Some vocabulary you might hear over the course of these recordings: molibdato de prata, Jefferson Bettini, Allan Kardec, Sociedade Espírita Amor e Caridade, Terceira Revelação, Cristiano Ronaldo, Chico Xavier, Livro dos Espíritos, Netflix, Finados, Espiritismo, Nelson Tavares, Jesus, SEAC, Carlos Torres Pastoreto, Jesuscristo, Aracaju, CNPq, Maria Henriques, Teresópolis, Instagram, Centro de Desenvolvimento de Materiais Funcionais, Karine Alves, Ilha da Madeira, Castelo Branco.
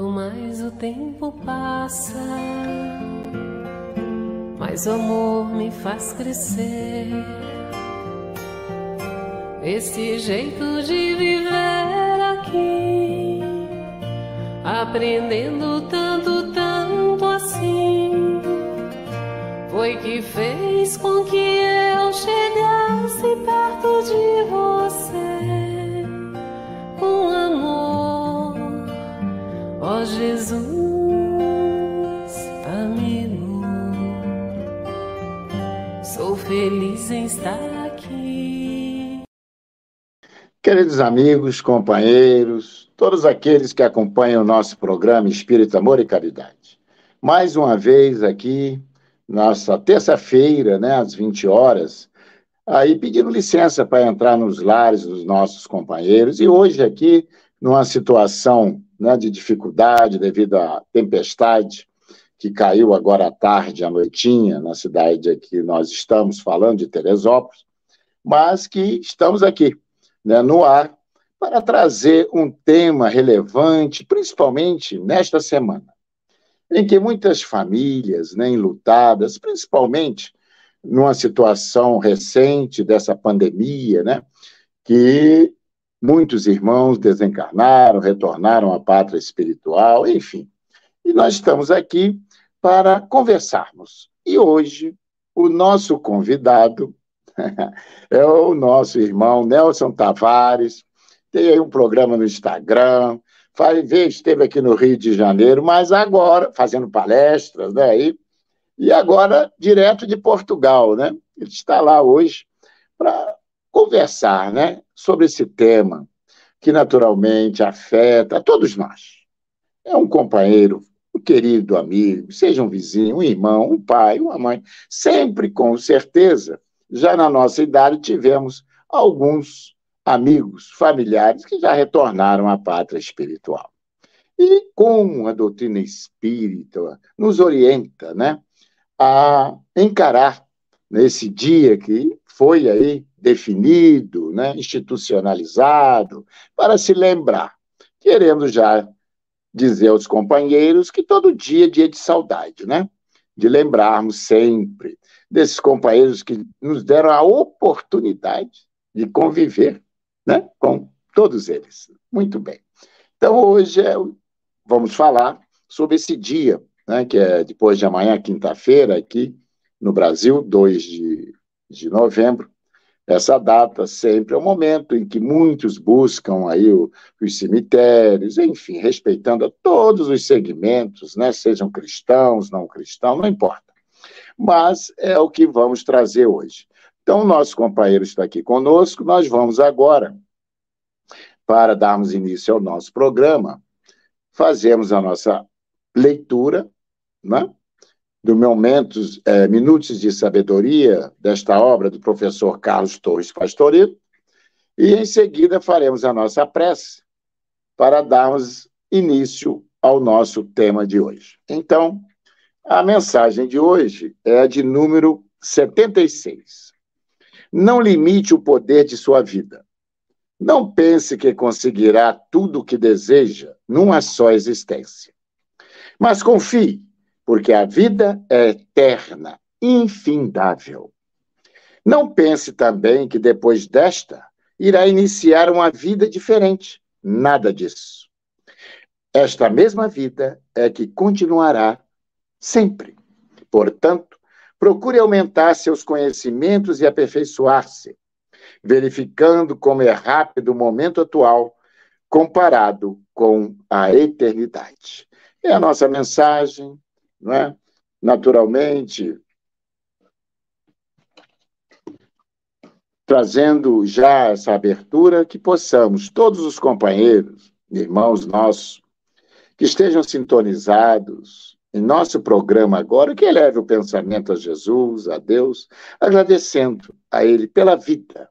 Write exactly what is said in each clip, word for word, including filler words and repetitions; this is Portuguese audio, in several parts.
Quanto mais o tempo passa, mais o amor me faz crescer. Esse jeito de viver aqui, aprendendo tanto, tanto assim, foi que fez com que eu chegasse perto de você com amor, ó Jesus, amigo. Sou feliz em estar aqui. Queridos amigos, companheiros, todos aqueles que acompanham o nosso programa Espírito, Amor e Caridade, mais uma vez aqui, nossa terça-feira, né, às vinte horas, aí pedindo licença para entrar nos lares dos nossos companheiros, e hoje aqui, numa situação, né, de dificuldade devido à tempestade que caiu agora à tarde, à noitinha, na cidade aqui nós estamos falando, de Teresópolis, mas que estamos aqui, né, no ar, para trazer um tema relevante, principalmente nesta semana, em que muitas famílias, né, enlutadas, principalmente numa situação recente dessa pandemia, né, que muitos irmãos desencarnaram, retornaram à pátria espiritual, enfim. E nós estamos aqui para conversarmos. E hoje, o nosso convidado é o nosso irmão Nelson Tavares, tem aí um programa no Instagram, esteve aqui no Rio de Janeiro, mas agora, fazendo palestras, né, aí, e agora direto de Portugal, né? Ele está lá hoje para conversar, né, sobre esse tema que naturalmente afeta a todos nós. É um companheiro, um querido amigo, seja um vizinho, um irmão, um pai, uma mãe, sempre com certeza, já na nossa idade tivemos alguns amigos, familiares que já retornaram à pátria espiritual. E como a doutrina espírita nos orienta, né, a encarar nesse dia que foi aí definido, né, institucionalizado, para se lembrar. Queremos já dizer aos companheiros que todo dia é dia de saudade, né? De lembrarmos sempre desses companheiros que nos deram a oportunidade de conviver, né, com todos eles. Muito bem. Então, hoje é, vamos falar sobre esse dia, né, que é depois de amanhã, quinta-feira, aqui no Brasil, dois de novembro. Essa data sempre é o momento em que muitos buscam aí o, os cemitérios, enfim, respeitando a todos os segmentos, né, sejam cristãos, não cristãos, não importa. Mas é o que vamos trazer hoje. Então, o nosso companheiro está aqui conosco, nós vamos agora, para darmos início ao nosso programa, fazemos a nossa leitura, né, do Momentos, é, Minutos de Sabedoria, desta obra do professor Carlos Torres Pastoreto, e em seguida faremos a nossa prece para darmos início ao nosso tema de hoje. Então, a mensagem de hoje é a de número setenta e seis. Não limite o poder de sua vida. Não pense que conseguirá tudo o que deseja numa só existência. Mas confie, porque a vida é eterna, infindável. Não pense também que depois desta irá iniciar uma vida diferente. Nada disso. Esta mesma vida é que continuará sempre. Portanto, procure aumentar seus conhecimentos e aperfeiçoar-se, verificando como é rápido o momento atual comparado com a eternidade. É a nossa mensagem, não é? Naturalmente, trazendo já essa abertura, que possamos, todos os companheiros, irmãos nossos, que estejam sintonizados em nosso programa agora, que eleve o pensamento a Jesus, a Deus, agradecendo a Ele pela vida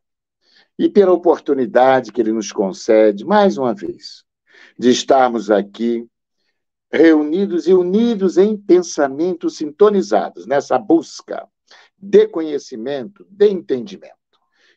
e pela oportunidade que Ele nos concede, mais uma vez, de estarmos aqui reunidos e unidos em pensamentos sintonizados, nessa busca de conhecimento, de entendimento,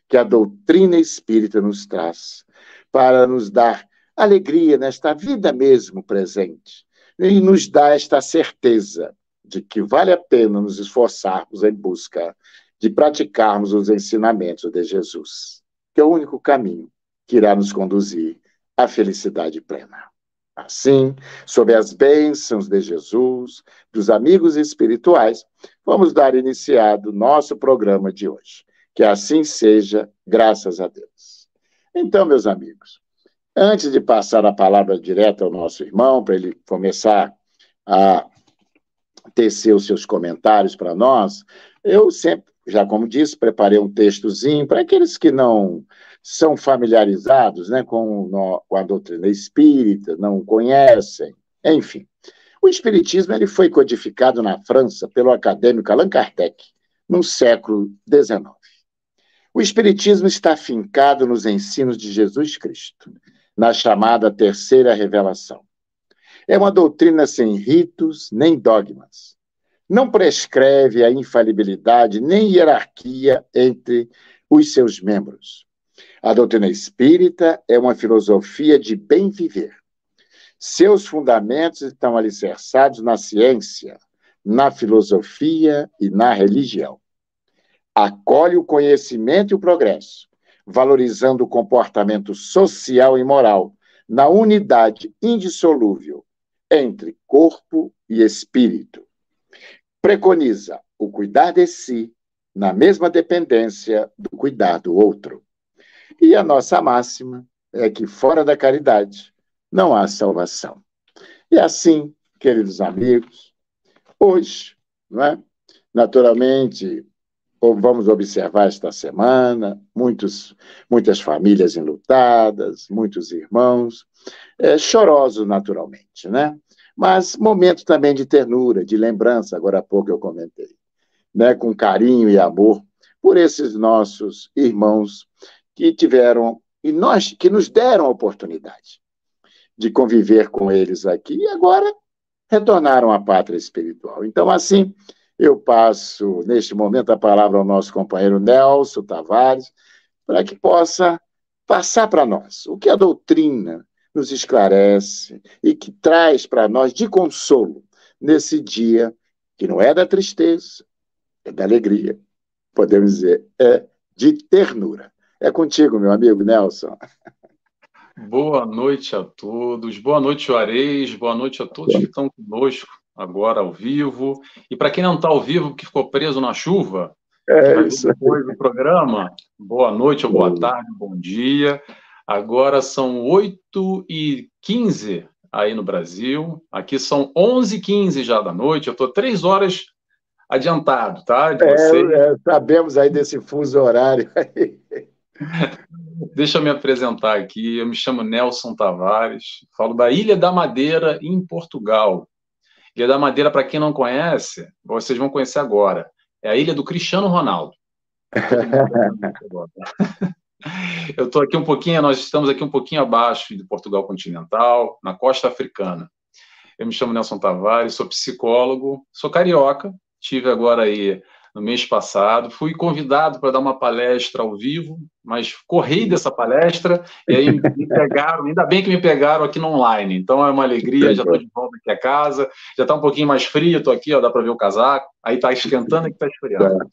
que a doutrina espírita nos traz, para nos dar alegria nesta vida mesmo presente, e nos dá esta certeza de que vale a pena nos esforçarmos em busca de praticarmos os ensinamentos de Jesus, que é o único caminho que irá nos conduzir à felicidade plena. Assim, sob as bênçãos de Jesus, dos amigos espirituais, vamos dar iniciado nosso programa de hoje. Que assim seja, graças a Deus. Então, meus amigos, antes de passar a palavra direta ao nosso irmão, para ele começar a tecer os seus comentários para nós, eu sempre, já como disse, preparei um textozinho para aqueles que não são familiarizados, né, com, no, com a doutrina espírita, não conhecem, enfim. O espiritismo ele foi codificado na França pelo acadêmico Allan Kardec, no século dezenove. O espiritismo está fincado nos ensinos de Jesus Cristo, na chamada Terceira Revelação. É uma doutrina sem ritos nem dogmas. Não prescreve a infalibilidade nem hierarquia entre os seus membros. A doutrina espírita é uma filosofia de bem viver. Seus fundamentos estão alicerçados na ciência, na filosofia e na religião. Acolhe o conhecimento e o progresso, valorizando o comportamento social e moral, na unidade indissolúvel entre corpo e espírito. Preconiza o cuidar de si na mesma dependência do cuidar do outro. E a nossa máxima é que fora da caridade não há salvação. E assim, queridos amigos, hoje, né, naturalmente, vamos observar esta semana muitos, muitas famílias enlutadas, muitos irmãos, é, chorosos naturalmente, né? Mas momento também de ternura, de lembrança, agora há pouco eu comentei, né? Com carinho e amor por esses nossos irmãos que tiveram, e nós que nos deram a oportunidade de conviver com eles aqui e agora retornaram à pátria espiritual. Então, assim, eu passo, neste momento, a palavra ao nosso companheiro Nelson Tavares, para que possa passar para nós o que a doutrina nos esclarece e que traz para nós de consolo nesse dia que não é da tristeza, é da alegria, podemos dizer, é de ternura. É contigo, meu amigo Nelson. Boa noite a todos, boa noite, Juarez, boa noite a todos que estão conosco agora ao vivo. E para quem não está ao vivo, porque ficou preso na chuva, é isso. Depois do programa, boa noite, ou boa tarde, bom dia. Agora são oito e quinze aí no Brasil, aqui são onze e quinze já da noite, eu estou três horas adiantado, tá? De vocês. É, é, sabemos aí desse fuso horário aí. Deixa eu me apresentar aqui, eu me chamo Nelson Tavares, falo da Ilha da Madeira, em Portugal. Ilha da Madeira, para quem não conhece, vocês vão conhecer agora, é a ilha do Cristiano Ronaldo. Eu estou aqui um pouquinho, nós estamos aqui um pouquinho abaixo de Portugal continental, na costa africana. Eu me chamo Nelson Tavares, sou psicólogo, sou carioca, tive agora aí no mês passado, fui convidado para dar uma palestra ao vivo, mas corri dessa palestra e aí me pegaram, ainda bem que me pegaram aqui no online, então é uma alegria, já estou de volta aqui a casa, já está um pouquinho mais frio, estou aqui, ó, dá para ver o casaco, aí está esquentando e está esfriando,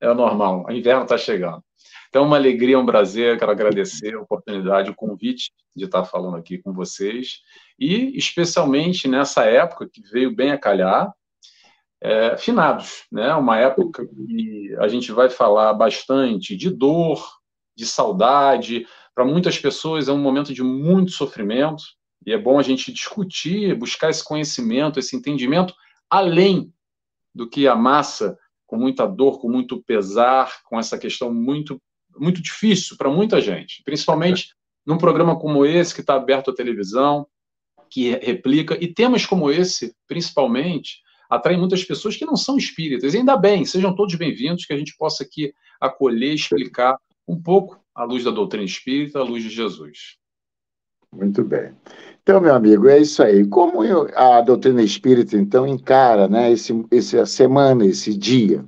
é o normal, o inverno está chegando. Então é uma alegria, um prazer, quero agradecer a oportunidade, o convite de estar falando aqui com vocês, e especialmente nessa época que veio bem a calhar, É, finados, né? Uma época que a gente vai falar bastante de dor, de saudade, para muitas pessoas é um momento de muito sofrimento, e é bom a gente discutir, buscar esse conhecimento, esse entendimento, além do que a massa, com muita dor, com muito pesar, com essa questão muito, muito difícil para muita gente, principalmente num programa como esse, que está aberto à televisão, que replica, e temas como esse, principalmente, atrai muitas pessoas que não são espíritas. E ainda bem, sejam todos bem-vindos, que a gente possa aqui acolher, explicar um pouco à luz da doutrina espírita, à luz de Jesus. Muito bem. Então, meu amigo, é isso aí. Como eu, a doutrina espírita, então, encara, né, esse, essa semana, esse dia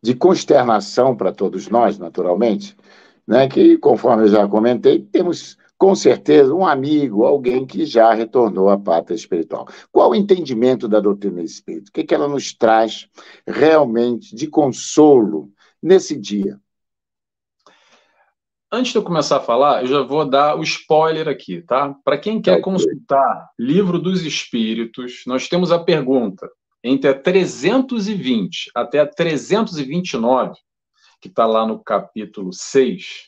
de consternação para todos nós, naturalmente, né, que, conforme eu já comentei, temos com certeza, um amigo, alguém que já retornou à pátria espiritual. Qual o entendimento da doutrina espírita? O que é que ela nos traz realmente de consolo nesse dia? Antes de eu começar a falar, eu já vou dar o spoiler aqui, tá? Para quem quer consultar Livro dos Espíritos, nós temos a pergunta entre a trezentos e vinte até a trezentos e vinte e nove, que está lá no capítulo seis,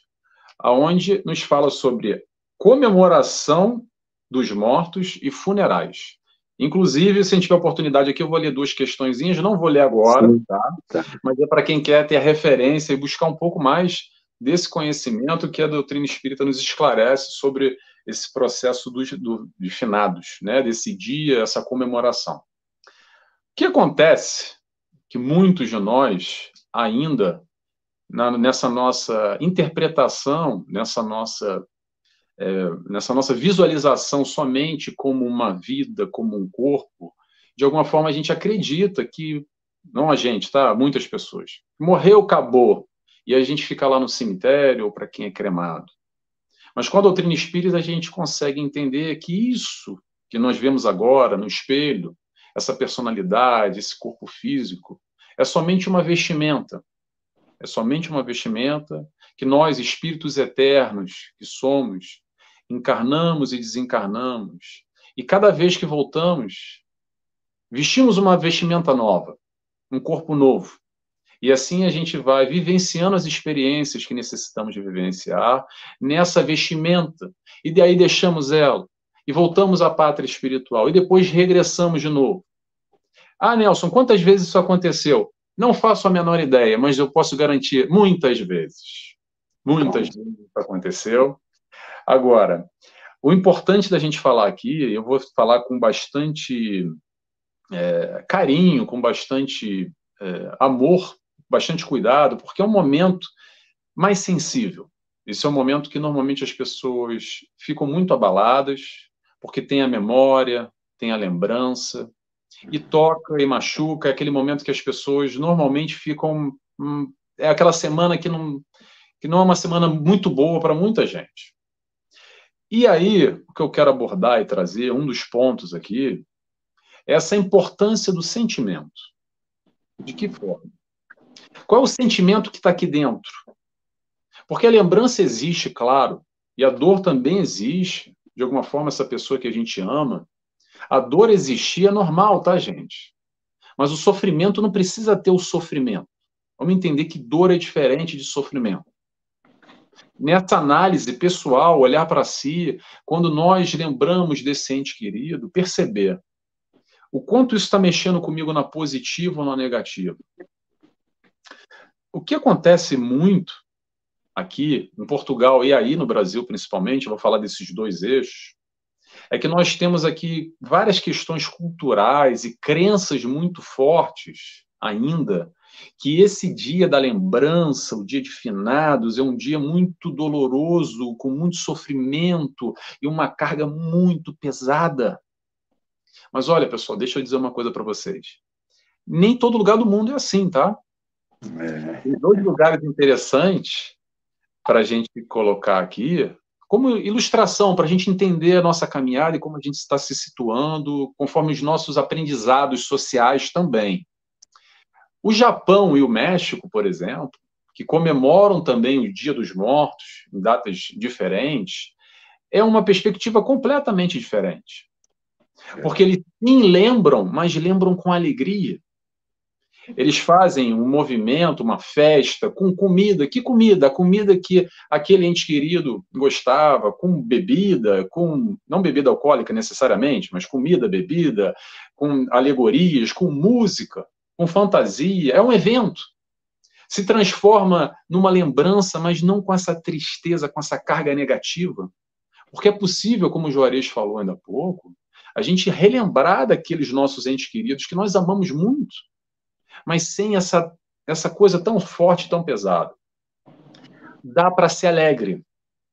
onde nos fala sobre comemoração dos mortos e funerais. Inclusive, se a gente tiver oportunidade aqui, eu vou ler duas questõezinhas, não vou ler agora, tá? Tá. Mas é para quem quer ter a referência e buscar um pouco mais desse conhecimento que a doutrina espírita nos esclarece sobre esse processo dos, do, de finados, né? Desse dia, essa comemoração. O que acontece que muitos de nós ainda, na, nessa nossa interpretação, nessa nossa, é, nessa nossa visualização somente como uma vida, como um corpo, de alguma forma a gente acredita que, não a gente, tá? Muitas pessoas, morreu, acabou. E a gente fica lá no cemitério, ou para quem é cremado. Mas com a doutrina espírita, a gente consegue entender que isso que nós vemos agora no espelho, essa personalidade, esse corpo físico, é somente uma vestimenta. É somente uma vestimenta que nós, espíritos eternos que somos, encarnamos e desencarnamos. E cada vez que voltamos, vestimos uma vestimenta nova, um corpo novo. E assim a gente vai vivenciando as experiências que necessitamos de vivenciar nessa vestimenta. E daí deixamos ela. E voltamos à pátria espiritual. E depois regressamos de novo. Ah, Nelson, quantas vezes isso aconteceu? Não faço a menor ideia, mas eu posso garantir muitas vezes. Muitas vezes isso aconteceu. Agora, o importante da gente falar aqui, eu vou falar com bastante é, carinho, com bastante é, amor, bastante cuidado, porque é um momento mais sensível. Esse é um momento que normalmente as pessoas ficam muito abaladas, porque tem a memória, tem a lembrança, e toca e machuca. É aquele momento que as pessoas normalmente ficam... Hum, é aquela semana que não, que não é uma semana muito boa para muita gente. E aí, o que eu quero abordar e trazer, um dos pontos aqui, é essa importância do sentimento. De que forma? Qual é o sentimento que está aqui dentro? Porque a lembrança existe, claro, e a dor também existe. De alguma forma, essa pessoa que a gente ama, a dor existir é normal, tá, gente? Mas o sofrimento não precisa ter o sofrimento. Vamos entender que dor é diferente de sofrimento. Nessa análise pessoal, olhar para si, quando nós lembramos desse ente querido, perceber o quanto isso está mexendo comigo na positiva ou na negativa. O que acontece muito aqui, em Portugal e aí no Brasil principalmente, eu vou falar desses dois eixos, é que nós temos aqui várias questões culturais e crenças muito fortes ainda, que esse dia da lembrança, o dia de finados, é um dia muito doloroso, com muito sofrimento e uma carga muito pesada. Mas olha, pessoal, deixa eu dizer uma coisa para vocês. Nem todo lugar do mundo é assim, tá? É. Tem dois lugares interessantes para a gente colocar aqui, como ilustração, para a gente entender a nossa caminhada e como a gente está se situando, conforme os nossos aprendizados sociais também. O Japão e o México, por exemplo, que comemoram também o Dia dos Mortos, em datas diferentes, é uma perspectiva completamente diferente. Porque eles sim lembram, mas lembram com alegria. Eles fazem um movimento, uma festa, com comida. Que comida? A comida que aquele ente querido gostava, com bebida, com não bebida alcoólica necessariamente, mas comida, bebida, com alegorias, com música, com fantasia. É um evento. Se transforma numa lembrança, mas não com essa tristeza, com essa carga negativa. Porque é possível, como o Juarez falou ainda há pouco, a gente relembrar daqueles nossos entes queridos que nós amamos muito, mas sem essa, essa coisa tão forte, tão pesada. Dá para ser alegre,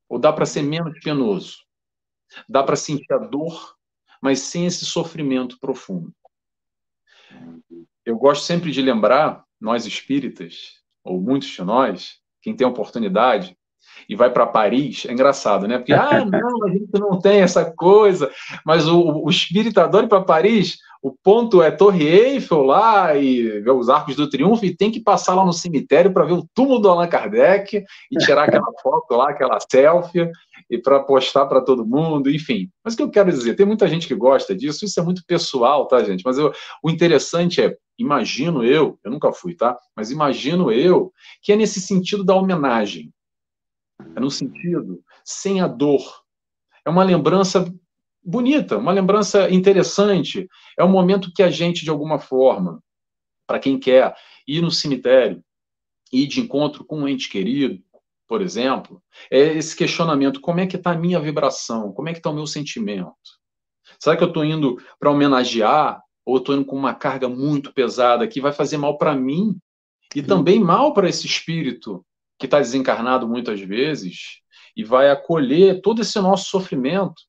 ou dá para ser menos penoso. Dá para sentir a dor, mas sem esse sofrimento profundo. Eu gosto sempre de lembrar, nós espíritas, ou muitos de nós, quem tem a oportunidade, e vai para Paris, é engraçado, né? Porque, ah, não, a gente não tem essa coisa, mas o, o espírita adora ir para Paris, o ponto é Torre Eiffel lá, e ver os Arcos do Triunfo, e tem que passar lá no cemitério para ver o túmulo do Allan Kardec, e tirar aquela foto lá, aquela selfie, e para postar para todo mundo, enfim. Mas o que eu quero dizer, tem muita gente que gosta disso, isso é muito pessoal, tá, gente? Mas eu, o interessante é, imagino eu, eu nunca fui, tá? Mas imagino eu, que é nesse sentido da homenagem. É num sentido sem a dor. É uma lembrança bonita, uma lembrança interessante. É um momento que a gente, de alguma forma, para quem quer ir no cemitério, ir de encontro com um ente querido, por exemplo, é esse questionamento, como é que está a minha vibração? Como é que está o meu sentimento? Será que eu estou indo para homenagear ou estou indo com uma carga muito pesada que vai fazer mal para mim e Sim. também mal para esse espírito que está desencarnado muitas vezes e vai acolher todo esse nosso sofrimento,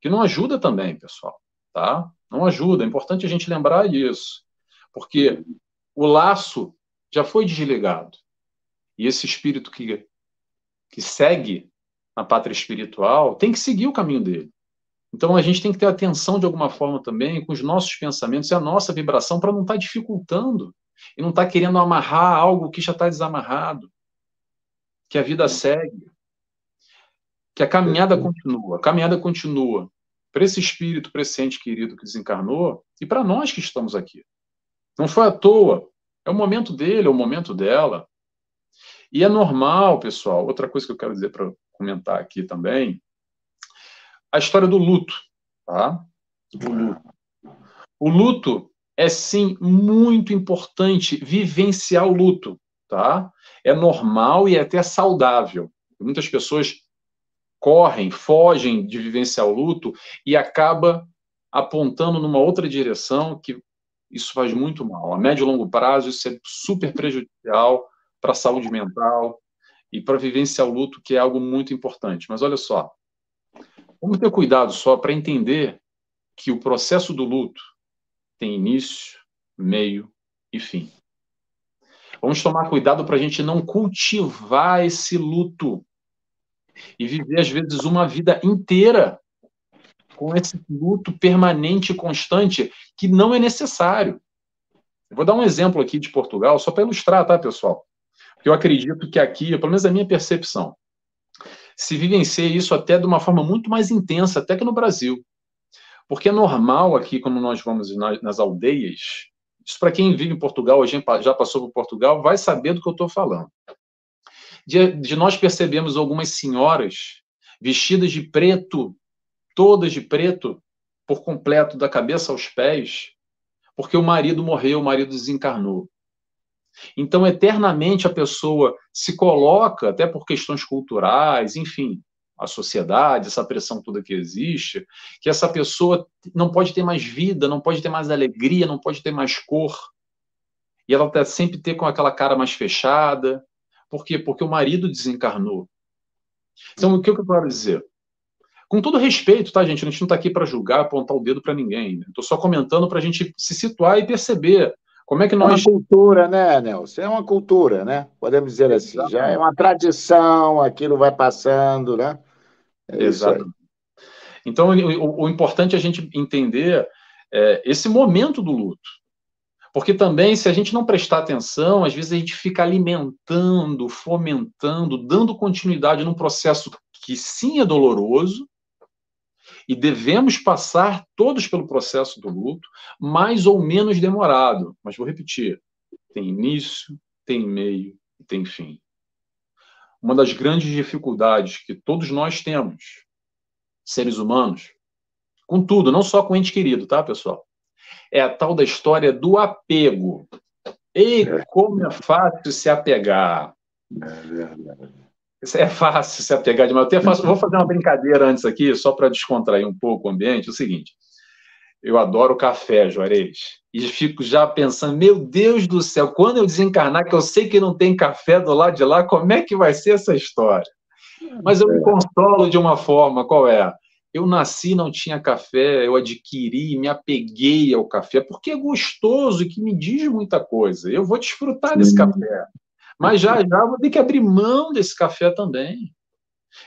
que não ajuda também, pessoal, tá? Não ajuda, é importante a gente lembrar disso, porque o laço já foi desligado, e esse espírito que, que segue na pátria espiritual tem que seguir o caminho dele. Então a gente tem que ter atenção de alguma forma também com os nossos pensamentos e a nossa vibração para não estar dificultando e não estar querendo amarrar algo que já está desamarrado, que a vida segue, que a caminhada continua, a caminhada continua para esse espírito, para esse ente querido que desencarnou e para nós que estamos aqui. Não foi à toa, é o momento dele, é o momento dela. E é normal, pessoal, outra coisa que eu quero dizer para comentar aqui também, a história do luto, tá? O luto. O luto é, sim, muito importante vivenciar o luto, tá? É normal e é até saudável. Muitas pessoas correm, fogem de vivenciar o luto e acaba apontando numa outra direção que isso faz muito mal. A médio e longo prazo isso é super prejudicial para a saúde mental e para vivenciar o luto, que é algo muito importante. Mas olha só, vamos ter cuidado só para entender que o processo do luto tem início, meio e fim. Vamos tomar cuidado para a gente não cultivar esse luto e viver, às vezes, uma vida inteira com esse luto permanente e constante que não é necessário. Eu vou dar um exemplo aqui de Portugal, só para ilustrar, tá, pessoal? Porque eu acredito que aqui, pelo menos a minha percepção, se vivencia isso até de uma forma muito mais intensa, até que no Brasil. Porque é normal aqui, quando nós vamos nas aldeias, isso para quem vive em Portugal, a gente já passou por Portugal, vai saber do que eu estou falando. De, de nós percebemos algumas senhoras vestidas de preto, todas de preto, por completo, da cabeça aos pés, porque o marido morreu, o marido desencarnou. Então, eternamente, a pessoa se coloca, até por questões culturais, enfim, a sociedade, essa pressão toda que existe, que essa pessoa não pode ter mais vida, não pode ter mais alegria, não pode ter mais cor. E ela tá sempre ter com aquela cara mais fechada. Por quê? Porque o marido desencarnou. Então, o que eu quero dizer? Com todo respeito, tá, gente? A gente não está aqui para julgar, apontar o dedo para ninguém. Estou só comentando para a gente se situar e perceber. Como é que nós... É uma cultura, né, Nelson? É uma cultura, né? Podemos dizer assim. Exatamente. Já é uma tradição, aquilo vai passando, né? É exato. Então, o, o importante é a gente entender é, esse momento do luto. Porque também, se a gente não prestar atenção, às vezes a gente fica alimentando, fomentando, dando continuidade num processo que sim é doloroso, e devemos passar todos pelo processo do luto, mais ou menos demorado. Mas vou repetir, tem início, tem meio e tem fim. Uma das grandes dificuldades que todos nós temos, seres humanos, com tudo, não só com ente querido, tá, pessoal? É a tal da história do apego. Ei, como é fácil se apegar. É verdade. É fácil se apegar demais. Eu até faço, vou fazer uma brincadeira antes aqui, só para descontrair um pouco o ambiente. É o seguinte, eu adoro café, Juarez, e fico já pensando, meu Deus do céu, quando eu desencarnar, que eu sei que não tem café do lado de lá, como é que vai ser essa história? Mas eu me consolo de uma forma, qual é? Eu nasci, não tinha café, eu adquiri, me apeguei ao café, porque é gostoso e que me diz muita coisa. Eu vou desfrutar desse café. Mas já, já vou ter que abrir mão desse café também.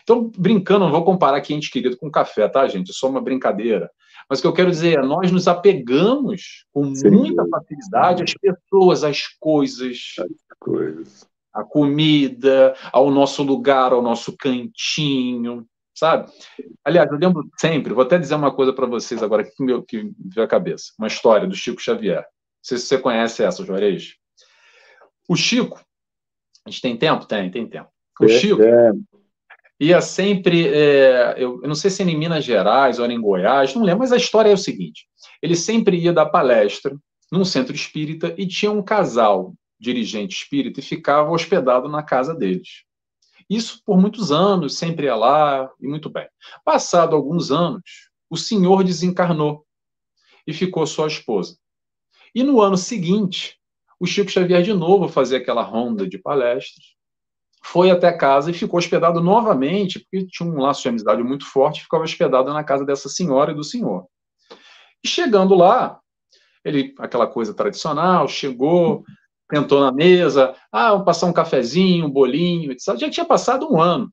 Então, brincando, não vou comparar aqui ente querido com café, tá, gente? É só uma brincadeira. Mas o que eu quero dizer é, nós nos apegamos com Sim. muita facilidade às pessoas, às coisas, às coisas, à comida, ao nosso lugar, ao nosso cantinho, sabe? Aliás, eu lembro sempre, vou até dizer uma coisa para vocês agora, que me veio à cabeça, uma história do Chico Xavier. Não sei se você conhece essa, Juarez. O Chico, a gente tem tempo? Tem, tem tempo. O é, Chico... É. Ia sempre, é, eu, eu não sei se era em Minas Gerais ou era em Goiás, não lembro, mas a história é o seguinte, ele sempre ia dar palestra num centro espírita e tinha um casal dirigente espírita e ficava hospedado na casa deles. Isso por muitos anos, sempre ia lá, e muito bem. Passado alguns anos, o senhor desencarnou e ficou só a esposa. E no ano seguinte, o Chico Xavier de novo fazia aquela ronda de palestras, foi até casa e ficou hospedado novamente, porque tinha um laço de amizade muito forte, ficava hospedado na casa dessa senhora e do senhor. E chegando lá, ele, aquela coisa tradicional, chegou, sentou na mesa, ah, vamos passar um cafezinho, um bolinho, etcétera. Já tinha passado um ano.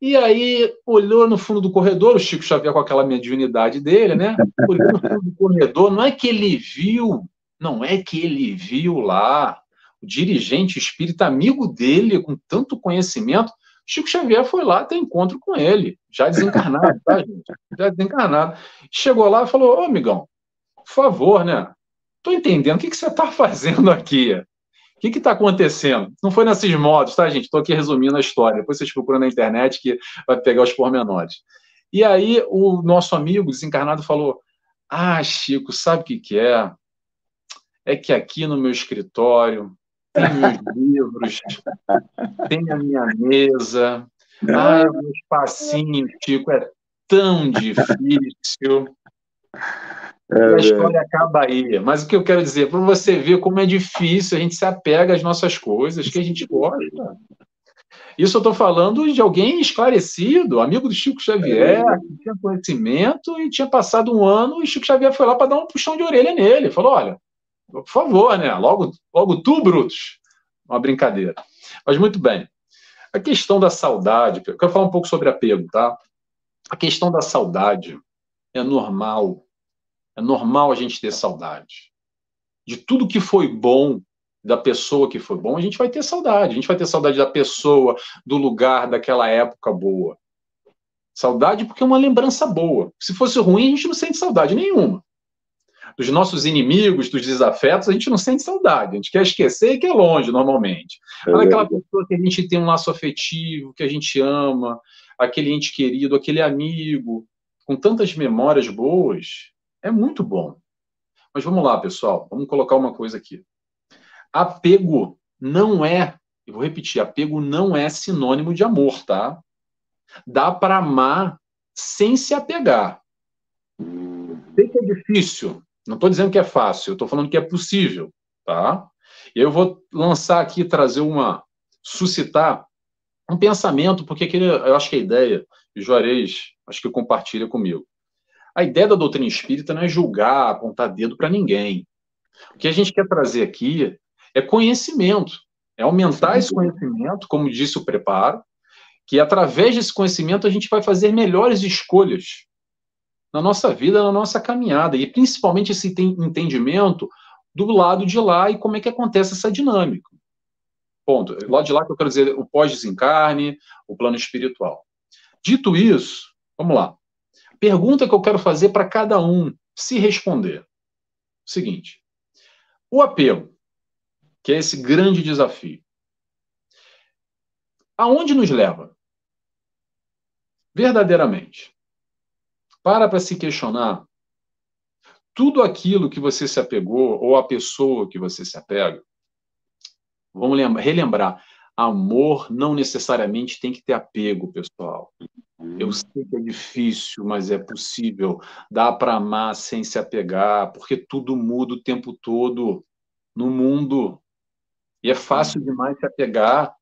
E aí, olhou no fundo do corredor, o Chico Xavier com aquela mediunidade dele, né? Olhou no fundo do corredor, não é que ele viu, não é que ele viu lá, dirigente espírita, amigo dele, com tanto conhecimento, Chico Xavier foi lá ter encontro com ele, já desencarnado, tá, gente? Já desencarnado. Chegou lá e falou, ô, amigão, por favor, né? Tô entendendo, o que, que você tá fazendo aqui? O que que tá acontecendo? Não foi nesses modos, tá, gente? Tô aqui resumindo a história, depois vocês procuram na internet que vai pegar os pormenores. E aí, o nosso amigo desencarnado falou, ah, Chico, sabe o que que é? É que aqui no meu escritório tem meus livros, tem a minha mesa. Ai, meu espacinho, Chico, é tão difícil. É, e a história é. acaba aí. Mas o que eu quero dizer, para você ver como é difícil, a gente se apega às nossas coisas, que a gente gosta. Isso eu estou falando de alguém esclarecido, amigo do Chico Xavier, é. que tinha conhecimento e tinha passado um ano, e Chico Xavier foi lá para dar um puxão de orelha nele. Falou, olha, por favor, né? Logo, logo tu, Brutus. Uma brincadeira. Mas muito bem. A questão da saudade, eu quero falar um pouco sobre apego, tá? A questão da saudade é normal. É normal a gente ter saudade. De tudo que foi bom, da pessoa que foi bom, a gente vai ter saudade. A gente vai ter saudade da pessoa, do lugar, daquela época boa. Saudade porque é uma lembrança boa. Se fosse ruim, a gente não sente saudade nenhuma. Dos nossos inimigos, dos desafetos, a gente não sente saudade, a gente quer esquecer e que é longe, normalmente. Mas é aquela pessoa que a gente tem um laço afetivo, que a gente ama, aquele ente querido, aquele amigo, com tantas memórias boas, é muito bom. Mas vamos lá, pessoal, vamos colocar uma coisa aqui. Apego não é, eu vou repetir, apego não é sinônimo de amor, tá? Dá para amar sem se apegar. Sei que é difícil, não estou dizendo que é fácil, eu estou falando que é possível, tá? E eu vou lançar aqui, trazer uma, suscitar um pensamento, porque aquele, eu acho que a ideia, e Juarez, acho que compartilha comigo, a ideia da doutrina espírita não é julgar, apontar dedo para ninguém. O que a gente quer trazer aqui é conhecimento, é aumentar esse conhecimento, como disse o preparo, que através desse conhecimento a gente vai fazer melhores escolhas na nossa vida, na nossa caminhada, e principalmente esse entendimento do lado de lá e como é que acontece essa dinâmica. Ponto. Lá de lá que eu quero dizer o pós-desencarne, o plano espiritual. Dito isso, vamos lá. Pergunta que eu quero fazer para cada um se responder. Seguinte, o apego, que é esse grande desafio, aonde nos leva? Verdadeiramente. Para para se questionar. Tudo aquilo que você se apegou, ou a pessoa que você se apega, vamos lembra, relembrar, amor não necessariamente tem que ter apego, pessoal. Eu sei que é difícil, mas é possível. Dá para amar sem se apegar, porque tudo muda o tempo todo no mundo. E é fácil demais se apegar.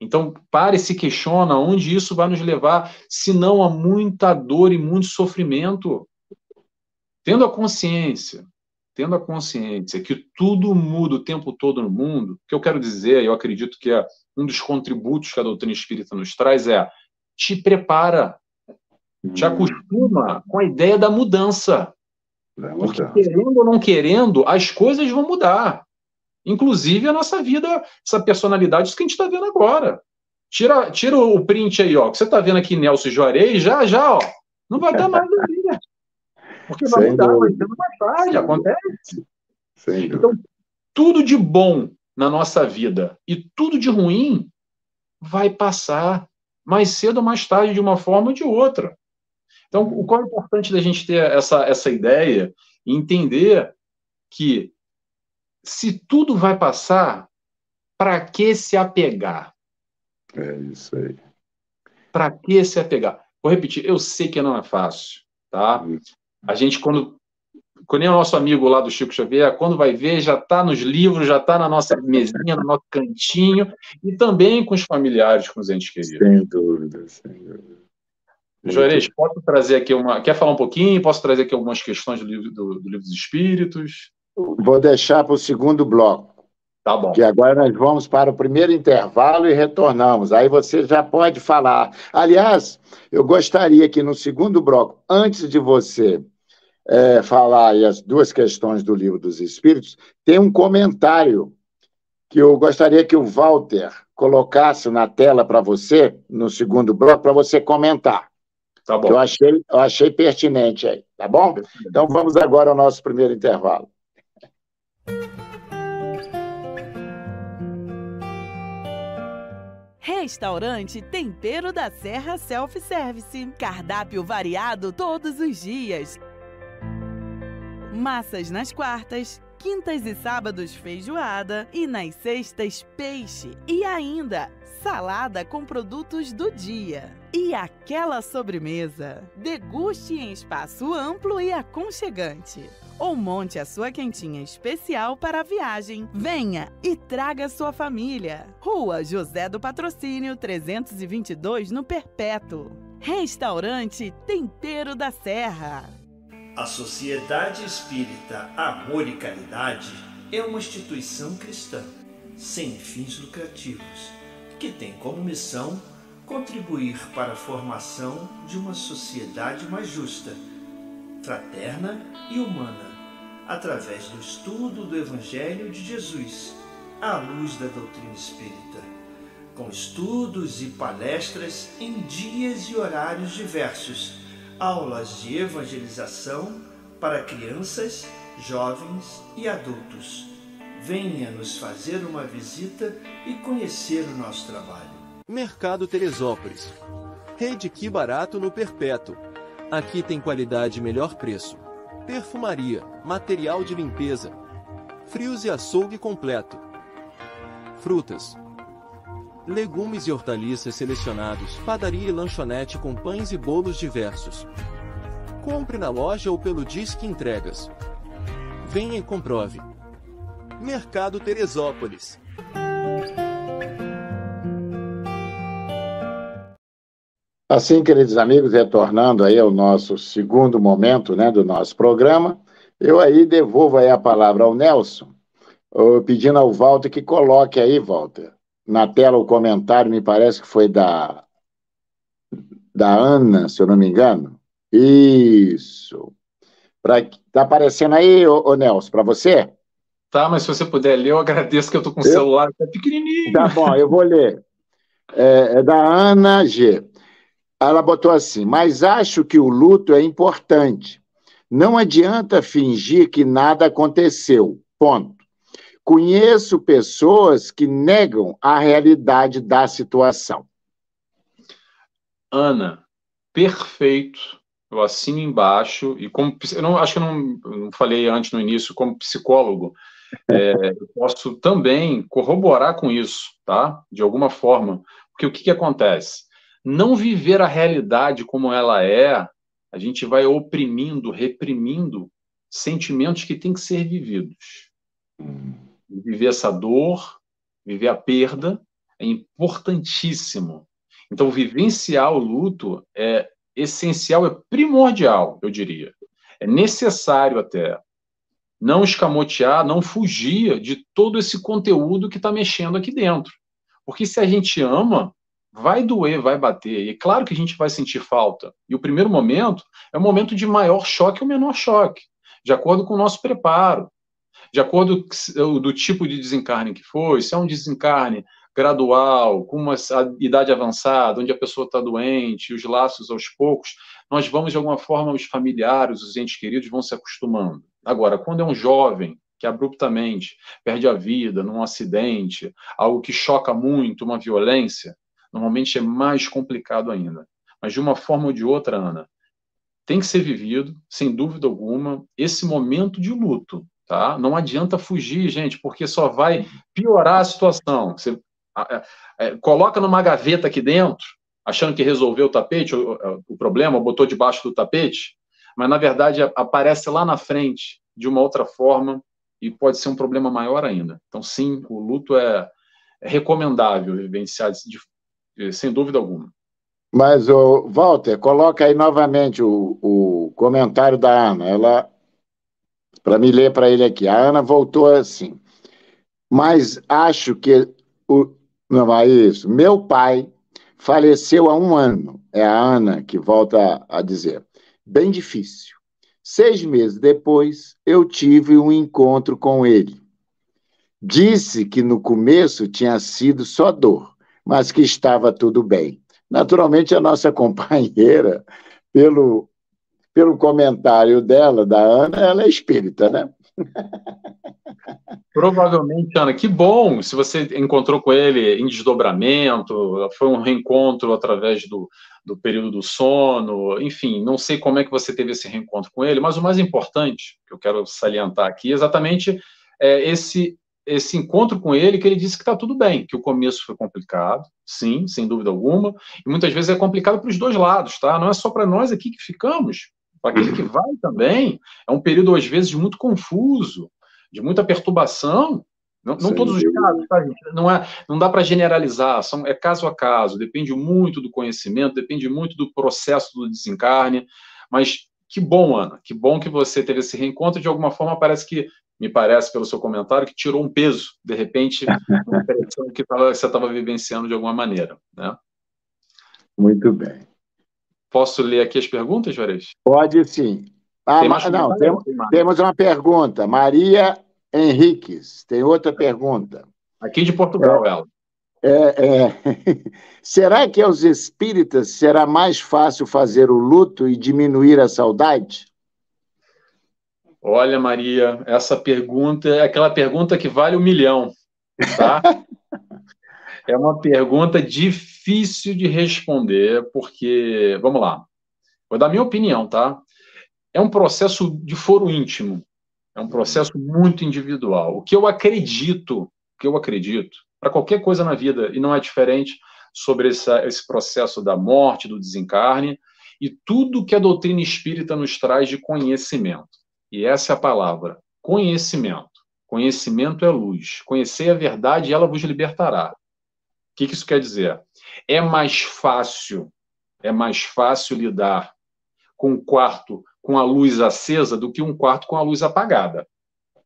Então, pare e se questiona onde isso vai nos levar, senão há muita dor e muito sofrimento. Tendo a consciência, tendo a consciência que tudo muda o tempo todo no mundo, o que eu quero dizer, eu acredito que é um dos contributos que a doutrina espírita nos traz é te prepara, te acostuma com a ideia da mudança. Da mudança. Porque, querendo ou não querendo, as coisas vão mudar. Inclusive a nossa vida, essa personalidade, isso que a gente está vendo agora. Tira, tira o print aí, ó, que você está vendo aqui, Nelson Juarez, já, já, ó, não vai dar mais a vida. Porque vai Sem mudar, vai ter uma batalha, acontece. Sem então, dúvida. Tudo de bom na nossa vida e tudo de ruim vai passar mais cedo ou mais tarde, de uma forma ou de outra. Então, o qual é importante da gente ter essa, essa ideia e entender que se tudo vai passar, para que se apegar? É isso aí. Para que se apegar? Vou repetir, eu sei que não é fácil, tá? A gente, quando... quando é o nosso amigo lá do Chico Xavier, quando vai ver, já está nos livros, já está na nossa mesinha, no nosso cantinho, e também com os familiares, com os entes queridos. Sem dúvida, sem dúvida. Juarez, posso trazer aqui uma... Quer falar um pouquinho? Posso trazer aqui algumas questões do livro, do, do livro dos Espíritos? Vou deixar para o segundo bloco. Tá bom. Que agora nós vamos para o primeiro intervalo e retornamos. Aí você já pode falar. Aliás, eu gostaria que no segundo bloco, antes de você... É, falar aí as duas questões do Livro dos Espíritos, tem um comentário que eu gostaria que o Walter colocasse na tela para você, no segundo bloco, para você comentar. Tá bom. Eu achei, eu achei pertinente aí, tá bom? Então vamos agora ao nosso primeiro intervalo. Restaurante Tempero da Serra Self-Service. Cardápio variado todos os dias. Massas nas quartas, quintas e sábados feijoada e nas sextas peixe e ainda salada com produtos do dia. E aquela sobremesa. Deguste em espaço amplo e aconchegante. Ou monte a sua quentinha especial para a viagem. Venha e traga sua família. Rua José do Patrocínio, trezentos e vinte e dois, no Perpétuo. Restaurante Tempero da Serra. A Sociedade Espírita Amor e Caridade é uma instituição cristã, sem fins lucrativos, que tem como missão contribuir para a formação de uma sociedade mais justa, fraterna e humana, através do estudo do Evangelho de Jesus, à luz da doutrina espírita, com estudos e palestras em dias e horários diversos, aulas de evangelização para crianças, jovens e adultos. Venha nos fazer uma visita e conhecer o nosso trabalho. Mercado Teresópolis. Rede Que Barato no Perpétuo. Aqui tem qualidade e melhor preço. Perfumaria, material de limpeza, frios e açougue completo. Frutas, legumes e hortaliças selecionados, padaria e lanchonete com pães e bolos diversos. Compre na loja ou pelo Disque Entregas. Venha e comprove. Mercado Teresópolis. Assim, queridos amigos, retornando aí ao nosso segundo momento, né, do nosso programa, eu aí devolvo aí a palavra ao Nelson, pedindo ao Walter que coloque aí, Walter, na tela o comentário, me parece que foi da, da Ana, se eu não me engano. Isso. Pra, tá aparecendo aí, ô, ô Nelson, para você? Tá, mas se você puder ler, eu agradeço que eu tô com o celular tá pequenininho. Tá bom, eu vou ler. É, é da Ana G. Ela botou assim, mas acho que o luto é importante. Não adianta fingir que nada aconteceu, ponto. Conheço pessoas que negam a realidade da situação. Ana, perfeito. Eu assino embaixo. E como, eu não, acho que eu não, não falei antes no início, como psicólogo, é, eu posso também corroborar com isso, tá? De alguma forma. Porque o que, que acontece? Não viver a realidade como ela é, a gente vai oprimindo, reprimindo sentimentos que têm que ser vividos. Viver essa dor, viver a perda, é importantíssimo. Então, vivenciar o luto é essencial, é primordial, eu diria. É necessário até não escamotear, não fugir de todo esse conteúdo que está mexendo aqui dentro. Porque se a gente ama, vai doer, vai bater, e é claro que a gente vai sentir falta. E o primeiro momento é o momento de maior choque ou menor choque, de acordo com o nosso preparo, de acordo com do tipo de desencarne que foi, se é um desencarne gradual, com uma idade avançada, onde a pessoa está doente, os laços aos poucos, nós vamos, de alguma forma, os familiares, os entes queridos vão se acostumando. Agora, quando é um jovem que abruptamente perde a vida num acidente, algo que choca muito, uma violência, normalmente é mais complicado ainda. Mas de uma forma ou de outra, Ana, tem que ser vivido, sem dúvida alguma, esse momento de luto, tá? Não adianta fugir, gente, porque só vai piorar a situação. Você coloca numa gaveta aqui dentro, achando que resolveu o tapete, o, o problema, botou debaixo do tapete, mas, na verdade, aparece lá na frente de uma outra forma e pode ser um problema maior ainda. Então, sim, o luto é, é recomendável vivenciar, de, de, sem dúvida alguma. Mas, o Walter, coloca aí novamente o, o comentário da Ana, ela para me ler para ele aqui. A Ana voltou assim, mas acho que... O, não é isso. Meu pai faleceu há um ano. É a Ana que volta a dizer. Bem difícil. Seis meses depois, eu tive um encontro com ele. Disse que no começo tinha sido só dor, mas que estava tudo bem. Naturalmente, a nossa companheira, pelo, pelo comentário dela, da Ana, ela é espírita, né? Provavelmente, Ana, que bom se você encontrou com ele em desdobramento, foi um reencontro através do, do período do sono, enfim, não sei como é que você teve esse reencontro com ele, mas o mais importante que eu quero salientar aqui é exatamente é, esse, esse encontro com ele, que ele disse que está tudo bem, que o começo foi complicado, sim, sem dúvida alguma, e muitas vezes é complicado para os dois lados, tá? Não é só para nós aqui que ficamos, para aquele que vai também, é um período, às vezes, muito confuso, de muita perturbação. Não, não todos os casos, tá, gente? Não, é, não dá para generalizar, são, é caso a caso, depende muito do conhecimento, depende muito do processo do desencarne, mas que bom, Ana, que bom que você teve esse reencontro, de alguma forma parece que, me parece pelo seu comentário, que tirou um peso, de repente, que você estava vivenciando de alguma maneira, né? Muito bem. Posso ler aqui as perguntas, Juarez? Pode, sim. Ah, tem mais não, tem, temos uma pergunta. Maria Henriques tem outra pergunta. Aqui de Portugal, é, ela. É, é. Será que aos espíritas será mais fácil fazer o luto e diminuir a saudade? Olha, Maria, essa pergunta é aquela pergunta que vale um milhão, tá? É uma pergunta difícil de responder, porque, vamos lá, vou dar minha opinião, tá? É um processo de foro íntimo, é um processo muito individual. O que eu acredito, o que eu acredito, para qualquer coisa na vida, e não é diferente sobre essa, esse processo da morte, do desencarne, e tudo que a doutrina espírita nos traz de conhecimento. E essa é a palavra, conhecimento. Conhecimento é luz. Conhecer a verdade e ela vos libertará. O que, que isso quer dizer? É mais fácil, é mais fácil lidar com um quarto com a luz acesa do que um quarto com a luz apagada.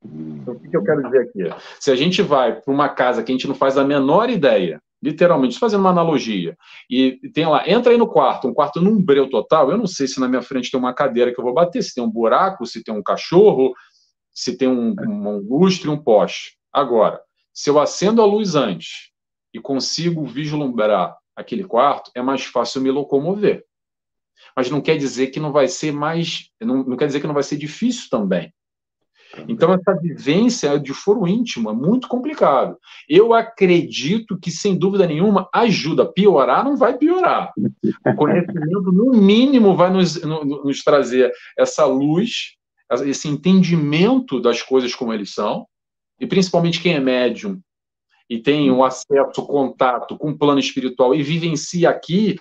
Então, o que, que eu quero dizer aqui? Se a gente vai para uma casa que a gente não faz a menor ideia, literalmente, fazendo uma analogia, e tem lá, entra aí no quarto, um quarto num breu total, eu não sei se na minha frente tem uma cadeira que eu vou bater, se tem um buraco, se tem um cachorro, se tem um, um lustre, um poste. Agora, se eu acendo a luz antes e consigo vislumbrar aquele quarto, é mais fácil me locomover. Mas não quer dizer que não vai ser mais, não, não quer dizer que não vai ser difícil também. Então, essa vivência de foro íntimo é muito complicado. Eu acredito que, sem dúvida nenhuma, ajuda. Piorar não vai piorar. O conhecimento, no mínimo, vai nos, nos trazer essa luz, esse entendimento das coisas como eles são, e principalmente quem é médium, e tem um acesso, contato com o plano espiritual e vivencia aqui,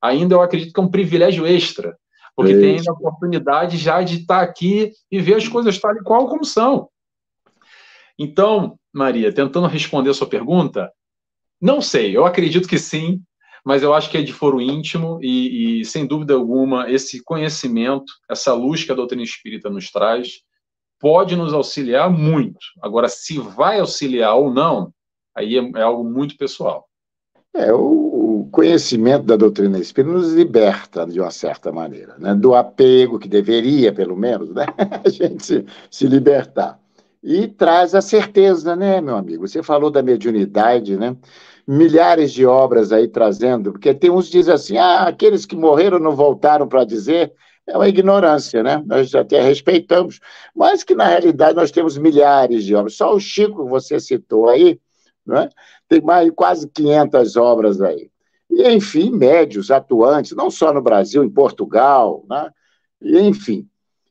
ainda eu acredito que é um privilégio extra, porque é tem a oportunidade já de estar aqui e ver as coisas tal e qual como são. Então, Maria, tentando responder a sua pergunta, não sei, eu acredito que sim, mas eu acho que é de foro íntimo e, e sem dúvida alguma, esse conhecimento, essa luz que a doutrina espírita nos traz, pode nos auxiliar muito. Agora, se vai auxiliar ou não, aí é, é algo muito pessoal. É, o conhecimento da doutrina espírita nos liberta, de uma certa maneira, né? Do apego, que deveria, pelo menos, né? A gente se, se libertar. E traz a certeza, né, meu amigo? Você falou da mediunidade, né? Milhares de obras aí trazendo, porque tem uns que dizem assim, ah, aqueles que morreram não voltaram para dizer, é uma ignorância, né? Nós até respeitamos, mas que, na realidade, nós temos milhares de obras. Só o Chico, que você citou aí, não é? Tem mais, quase quinhentas obras aí. E, enfim, médios, atuantes, não só no Brasil, em Portugal, né? E, enfim,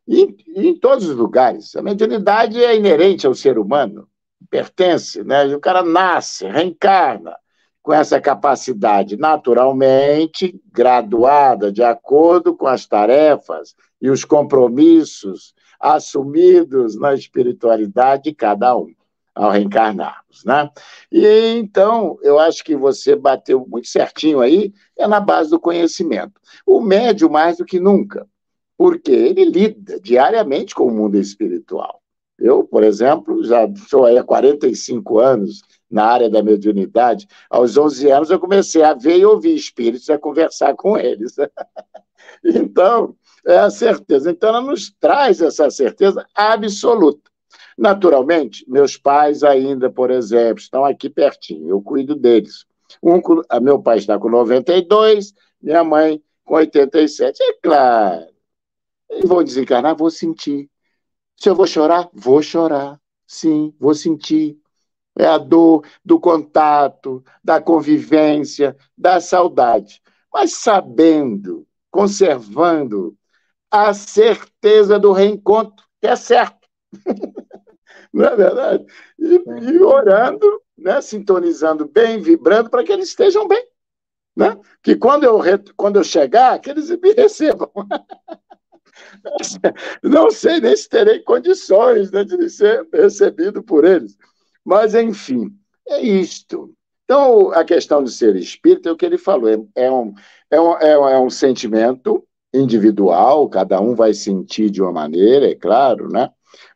e, e em todos os lugares. A mediunidade é inerente ao ser humano, pertence, né? O cara nasce, reencarna com essa capacidade naturalmente graduada, de acordo com as tarefas e os compromissos assumidos na espiritualidade de cada um, ao reencarnarmos, né? E então, eu acho que você bateu muito certinho aí, é na base do conhecimento. O médium mais do que nunca, porque ele lida diariamente com o mundo espiritual. Eu, por exemplo, já sou aí há quarenta e cinco anos na área da mediunidade. Aos onze anos eu comecei a ver e ouvir espíritos, a conversar com eles. Então, é a certeza. Então, ela nos traz essa certeza absoluta. Naturalmente, meus pais ainda, por exemplo, estão aqui pertinho, eu cuido deles. Um, meu pai está com noventa e dois, minha mãe com oitenta e sete, é claro. Eu vou desencarnar, vou sentir. Se eu vou chorar, vou chorar, sim, vou sentir. É a dor do contato, da convivência, da saudade. Mas sabendo, conservando a certeza do reencontro, que é certo. Não é verdade? E, e orando, né, sintonizando bem, vibrando, para que eles estejam bem. Né? Que quando eu, quando eu chegar, que eles me recebam. Não sei nem se terei condições, né, de ser recebido por eles. Mas, enfim, é isto. Então, a questão de ser espírita é o que ele falou. É um, é um, é um sentimento individual, cada um vai sentir de uma maneira, é claro, né?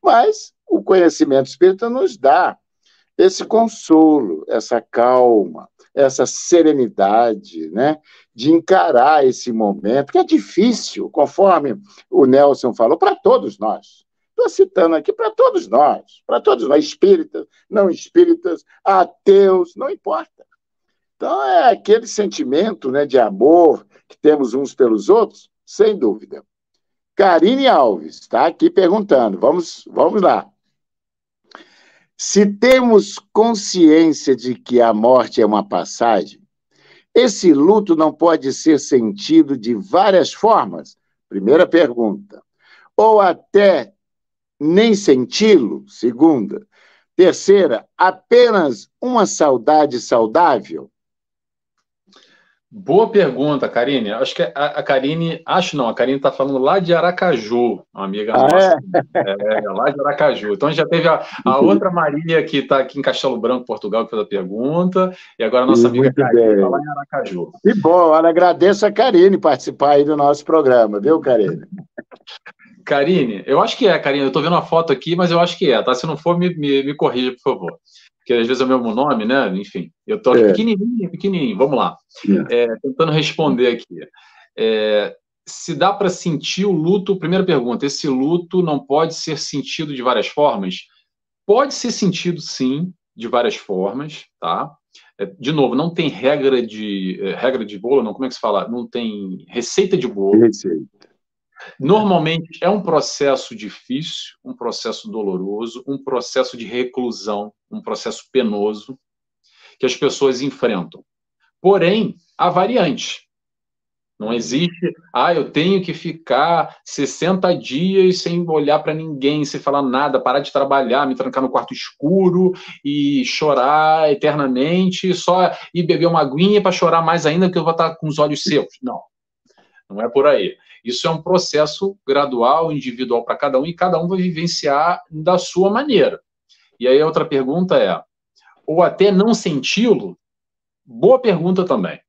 Mas o conhecimento espírita nos dá esse consolo, essa calma, essa serenidade, né, de encarar esse momento, que é difícil, conforme o Nelson falou, para todos nós. Estou citando aqui para todos nós, para todos nós, espíritas, não espíritas, ateus, não importa. Então, é aquele sentimento, né, de amor que temos uns pelos outros, sem dúvida. Karine Alves está aqui perguntando, vamos, vamos lá. Se temos consciência de que a morte é uma passagem, esse luto não pode ser sentido de várias formas? Primeira pergunta. Ou até nem senti-lo? Segunda. Terceira, apenas uma saudade saudável? Boa pergunta, Karine. Acho que a, a Karine... Acho não, a Karine está falando lá de Aracaju, uma amiga ah, nossa. É? É, lá de Aracaju. Então, a gente já teve a, a outra Maria, que está aqui em Castelo Branco, Portugal, que fez a pergunta, e agora a nossa e amiga Karine está lá em Aracaju. Que bom, eu agradeço a Karine participar aí do nosso programa, viu, Karine? Karine, eu acho que é, Karine. Eu estou vendo a foto aqui, mas eu acho que é, tá? Se não for, me, me, me corrija, por favor. Porque às vezes é o mesmo nome, né? Enfim, eu estou é. pequenininho, pequenininho, vamos lá. É. É, tentando responder aqui. É, se dá para sentir o luto, primeira pergunta, esse luto não pode ser sentido de várias formas? Pode ser sentido, sim, de várias formas, tá? É, de novo, não tem regra de, é, regra de bolo, não, como é que se fala? Não tem receita de bolo. Receita. Normalmente é um processo difícil, um processo doloroso, um processo de reclusão, um processo penoso que as pessoas enfrentam. Porém, há variante. Não existe, ah, eu tenho que ficar sessenta dias sem olhar para ninguém, sem falar nada, parar de trabalhar, me trancar no quarto escuro e chorar eternamente, só ir beber uma aguinha para chorar mais ainda, porque eu vou estar com os olhos secos. Não. Não é por aí. Isso é um processo gradual, individual para cada um, e cada um vai vivenciar da sua maneira. E aí a outra pergunta é, ou até não senti-lo? Boa pergunta também.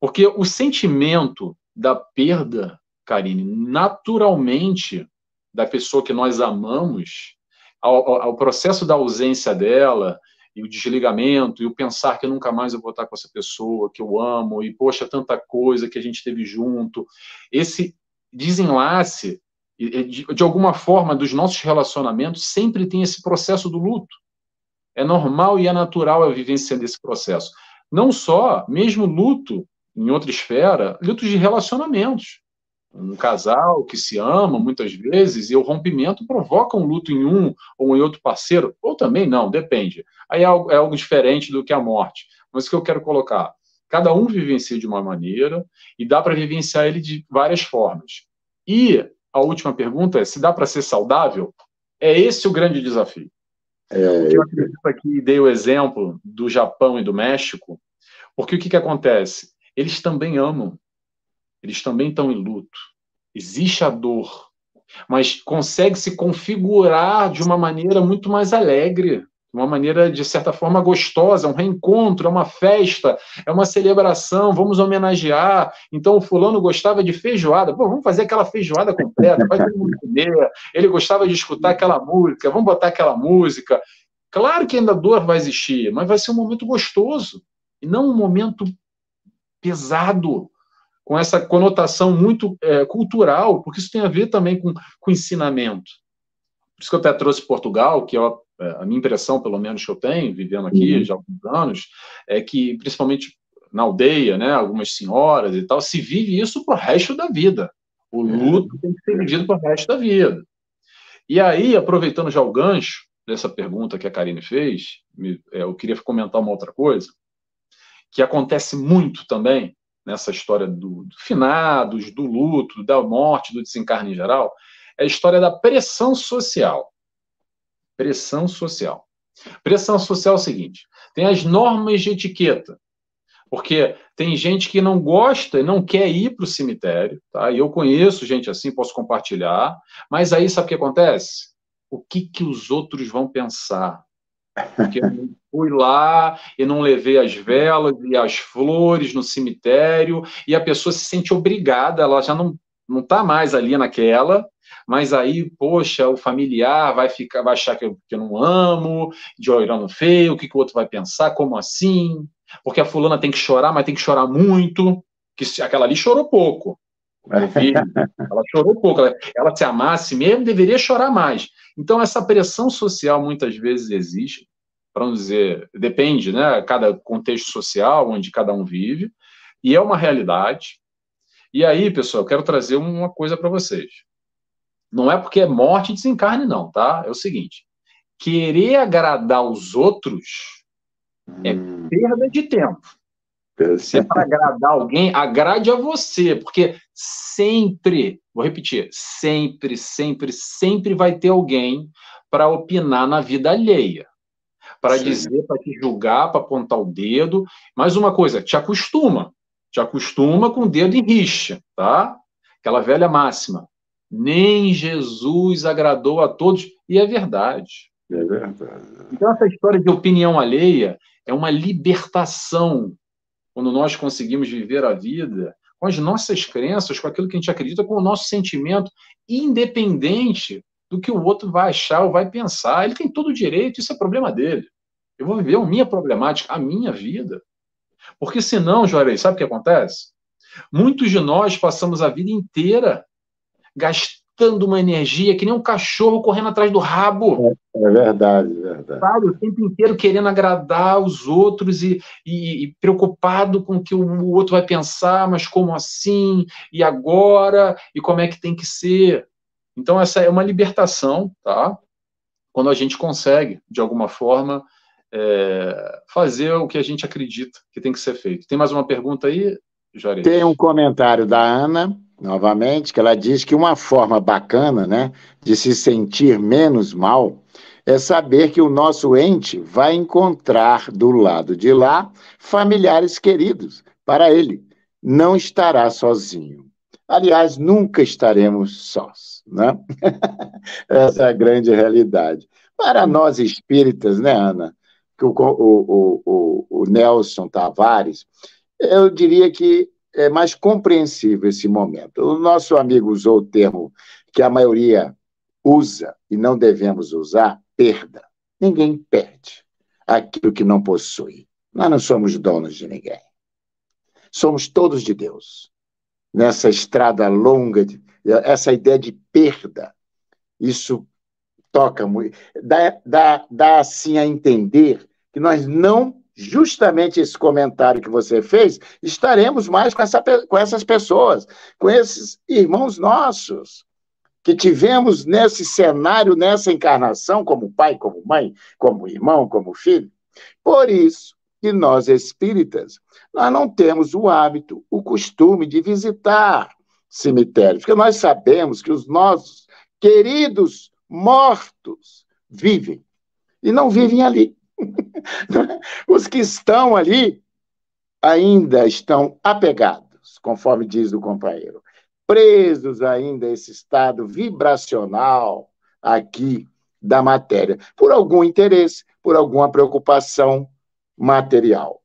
Porque o sentimento da perda, Karine, naturalmente, da pessoa que nós amamos, ao, ao processo da ausência dela e o desligamento, e o pensar que nunca mais eu vou estar com essa pessoa, que eu amo, e, poxa, tanta coisa que a gente teve junto. Esse desenlace, de alguma forma, dos nossos relacionamentos, sempre tem esse processo do luto. É normal e é natural a vivência desse processo. Não só, mesmo luto, em outra esfera, lutos de relacionamentos. Um casal que se ama, muitas vezes, e o rompimento provoca um luto em um ou em outro parceiro, ou também não, depende. Aí é algo, é algo diferente do que a morte. Mas o que eu quero colocar? Cada um vivencia de uma maneira e dá para vivenciar ele de várias formas. E a última pergunta é, se dá para ser saudável? É esse o grande desafio. É... Porque eu acredito aqui, dei o exemplo do Japão e do México, porque o que, que acontece? Eles também amam. Eles também estão em luto. Existe a dor, mas consegue se configurar de uma maneira muito mais alegre, uma maneira, de certa forma, gostosa, um reencontro, é uma festa, é uma celebração, vamos homenagear. Então, o fulano gostava de feijoada. Pô, vamos fazer aquela feijoada completa, vai todo mundo comer. Ele gostava de escutar aquela música, vamos botar aquela música. Claro que ainda a dor vai existir, mas vai ser um momento gostoso, e não um momento pesado, com essa conotação muito é, cultural, porque isso tem a ver também com, com ensinamento. Por isso que eu até trouxe Portugal, que eu, a minha impressão, pelo menos, que eu tenho, vivendo aqui uhum. já há alguns anos, é que, principalmente na aldeia, né, algumas senhoras e tal, se vive isso para o resto da vida. O luto uhum. tem que ser vivido para o resto da vida. E aí, aproveitando já o gancho dessa pergunta que a Karine fez, eu queria comentar uma outra coisa, que acontece muito também, nessa história do, do finados, do luto, da morte, do desencarne em geral, é a história da pressão social. Pressão social. Pressão social é o seguinte, tem as normas de etiqueta, porque tem gente que não gosta e não quer ir para o cemitério, tá? E eu conheço gente assim, posso compartilhar, mas aí sabe o que acontece? O que, que os outros vão pensar? Porque eu fui lá e não levei as velas e as flores no cemitério, e a pessoa se sente obrigada, ela já não não está mais ali naquela, mas aí, poxa, o familiar vai, ficar, vai achar que eu, que eu não amo, de olhando feio, o que, que o outro vai pensar, como assim? Porque a fulana tem que chorar, mas tem que chorar muito, que aquela ali chorou pouco. Ela chorou pouco, ela, ela se amasse mesmo, deveria chorar mais. Então essa pressão social muitas vezes existe, para não dizer, depende, né, cada contexto social onde cada um vive, e é uma realidade. E aí, pessoal, eu quero trazer uma coisa para vocês. Não é porque é morte e desencarne não, tá? É o seguinte, querer agradar os outros é perda de tempo. Se é para agradar alguém, agrade a você, porque sempre, vou repetir, sempre, sempre, sempre vai ter alguém para opinar na vida alheia, para dizer, para te julgar, para apontar o dedo. Mais uma coisa, te acostuma, te acostuma com o dedo em rixa, tá? Aquela velha máxima, nem Jesus agradou a todos, e é verdade. É verdade. Então essa história de opinião alheia é uma libertação, quando nós conseguimos viver a vida com as nossas crenças, com aquilo que a gente acredita, com o nosso sentimento, independente do que o outro vai achar ou vai pensar. Ele tem todo o direito, isso é problema dele. Eu vou viver a minha problemática, a minha vida. Porque senão, Juarez, sabe o que acontece? Muitos de nós passamos a vida inteira gastando uma energia que nem um cachorro correndo atrás do rabo. É verdade, é verdade. Sabe, o tempo inteiro querendo agradar os outros e, e, e preocupado com o que o outro vai pensar, mas como assim? E agora? E como é que tem que ser? Então essa é uma libertação, tá? Quando a gente consegue, de alguma forma, é, fazer o que a gente acredita que tem que ser feito. Tem mais uma pergunta aí, Juarez? Tem um comentário da Ana, novamente, que ela diz que uma forma bacana, né, de se sentir menos mal é saber que o nosso ente vai encontrar do lado de lá familiares queridos para ele. Não estará sozinho. Aliás, nunca estaremos sós, né? Essa é a grande realidade. Para nós espíritas, né, Ana, que o, o, o, o Nelson Tavares, eu diria que é mais compreensível esse momento. O nosso amigo usou o termo que a maioria usa e não devemos usar, perda. Ninguém perde. aquilo que não possui. Nós não somos donos de ninguém. Somos todos de Deus. Nessa estrada longa, de, essa ideia de perda, isso toca muito. Dá, dá, dá assim a entender que nós não, justamente esse comentário que você fez, estaremos mais com, essa, com essas pessoas, com esses irmãos nossos, que tivemos nesse cenário, nessa encarnação, como pai, como mãe, como irmão, como filho. Por isso que nós, espíritas, nós não temos o hábito, o costume de visitar cemitérios, porque nós sabemos que os nossos queridos mortos vivem, e não vivem ali. Os que estão ali ainda estão apegados, conforme diz o companheiro, presos ainda a esse estado vibracional aqui da matéria, por algum interesse, por alguma preocupação material.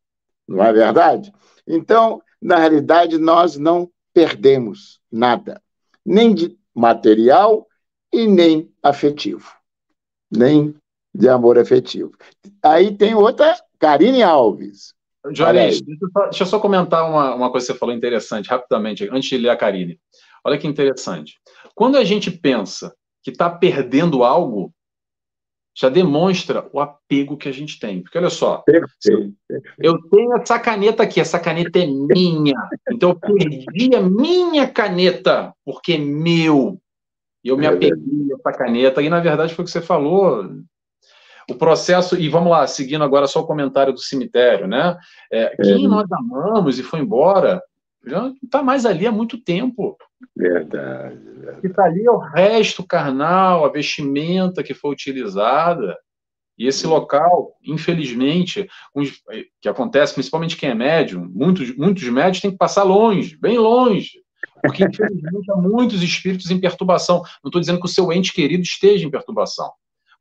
Não é verdade? Então, na realidade, nós não perdemos nada, nem de material e nem afetivo, nem de amor afetivo. Aí tem outra, Karine Alves. Joris, deixa eu só, deixa eu só comentar uma, uma coisa que você falou interessante, rapidamente, antes de ler a Karine. Olha que interessante. Quando a gente pensa que está perdendo algo, já demonstra o apego que a gente tem. Porque, olha só, eu, eu tenho essa caneta aqui, essa caneta é minha. Então, eu perdi a minha caneta, porque é meu. E eu me apeguei a essa caneta. E, na verdade, foi o que você falou. O processo, e vamos lá, seguindo agora só o comentário do cemitério, né? É, quem é. nós amamos e foi embora, já não está mais ali há muito tempo. Verdade. verdade. E está ali o resto carnal, a vestimenta que foi utilizada. E esse local, infelizmente, que acontece principalmente quem é médium, muitos, muitos médios têm que passar longe, bem longe. Porque, infelizmente, há muitos espíritos em perturbação. Não estou dizendo que o seu ente querido esteja em perturbação.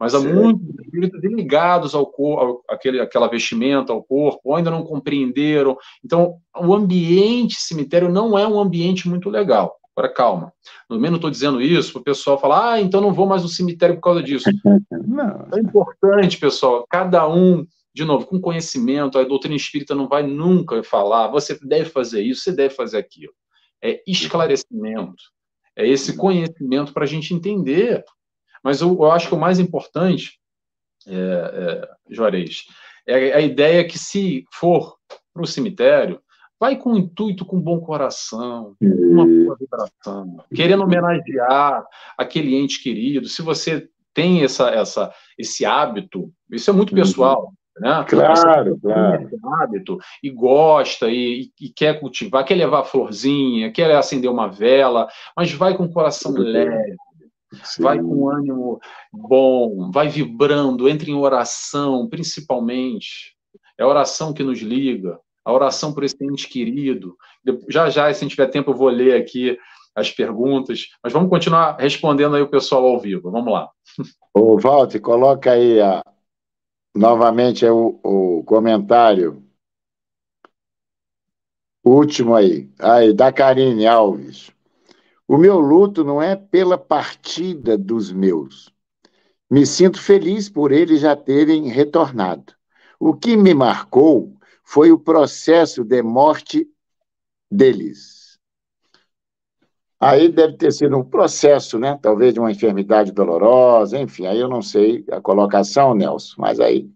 Mas há Sim. muitos espíritos ligados ao corpo, àquele, àquela vestimenta, ao corpo, ou ainda não compreenderam. Então, o ambiente cemitério não é um ambiente muito legal. Agora, calma. No menos estou dizendo isso para o pessoal falar, ah, então não vou mais no cemitério por causa disso. Não. É importante, pessoal, cada um, de novo, com conhecimento, a doutrina espírita não vai nunca falar, você deve fazer isso, você deve fazer aquilo. É esclarecimento. É esse conhecimento para a gente entender. Mas eu, eu acho que o mais importante, é, é, Juarez, é a ideia que se for para o cemitério, vai com intuito, com bom coração, com uma boa vibração, querendo homenagear aquele ente querido. Se você tem essa, essa, esse hábito, isso é muito pessoal, né? Claro, claro. Esse hábito, e gosta, e, e quer cultivar, quer levar a florzinha, quer acender uma vela, mas vai com o coração leve. Sim. Vai com ânimo bom, vai vibrando, entra em oração, principalmente. É a oração que nos liga, a oração por esse ente querido. Já, já, se tiver tempo, eu vou ler aqui as perguntas, mas vamos continuar respondendo aí o pessoal ao vivo. Vamos lá. Ô, Walter, coloca aí a... novamente o, o comentário. O último aí, aí, da Karine Alves. O meu luto não é pela partida dos meus. Me sinto feliz por eles já terem retornado. O que me marcou foi o processo de morte deles. Aí deve ter sido um processo, né? Talvez de uma enfermidade dolorosa, enfim, aí eu não sei a colocação, Nelson, mas aí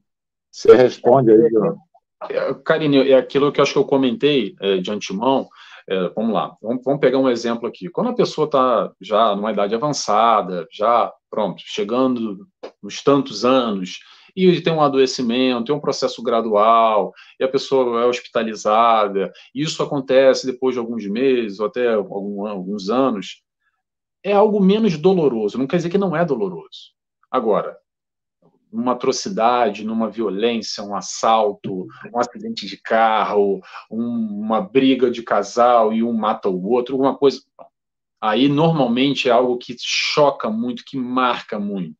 você responde aí. Karine, é aquilo que eu acho que eu comentei é, de antemão. É, vamos lá, vamos, vamos pegar um exemplo aqui. Quando a pessoa está já numa idade avançada, já, pronto, chegando nos tantos anos, e tem um adoecimento, tem um processo gradual, e a pessoa é hospitalizada, e isso acontece depois de alguns meses, ou até algum, alguns anos, é algo menos doloroso, não quer dizer que não é doloroso. Agora, numa atrocidade, numa violência, um assalto, um acidente de carro, um, uma briga de casal e um mata o outro, alguma coisa. Aí, normalmente, é algo que choca muito, que marca muito,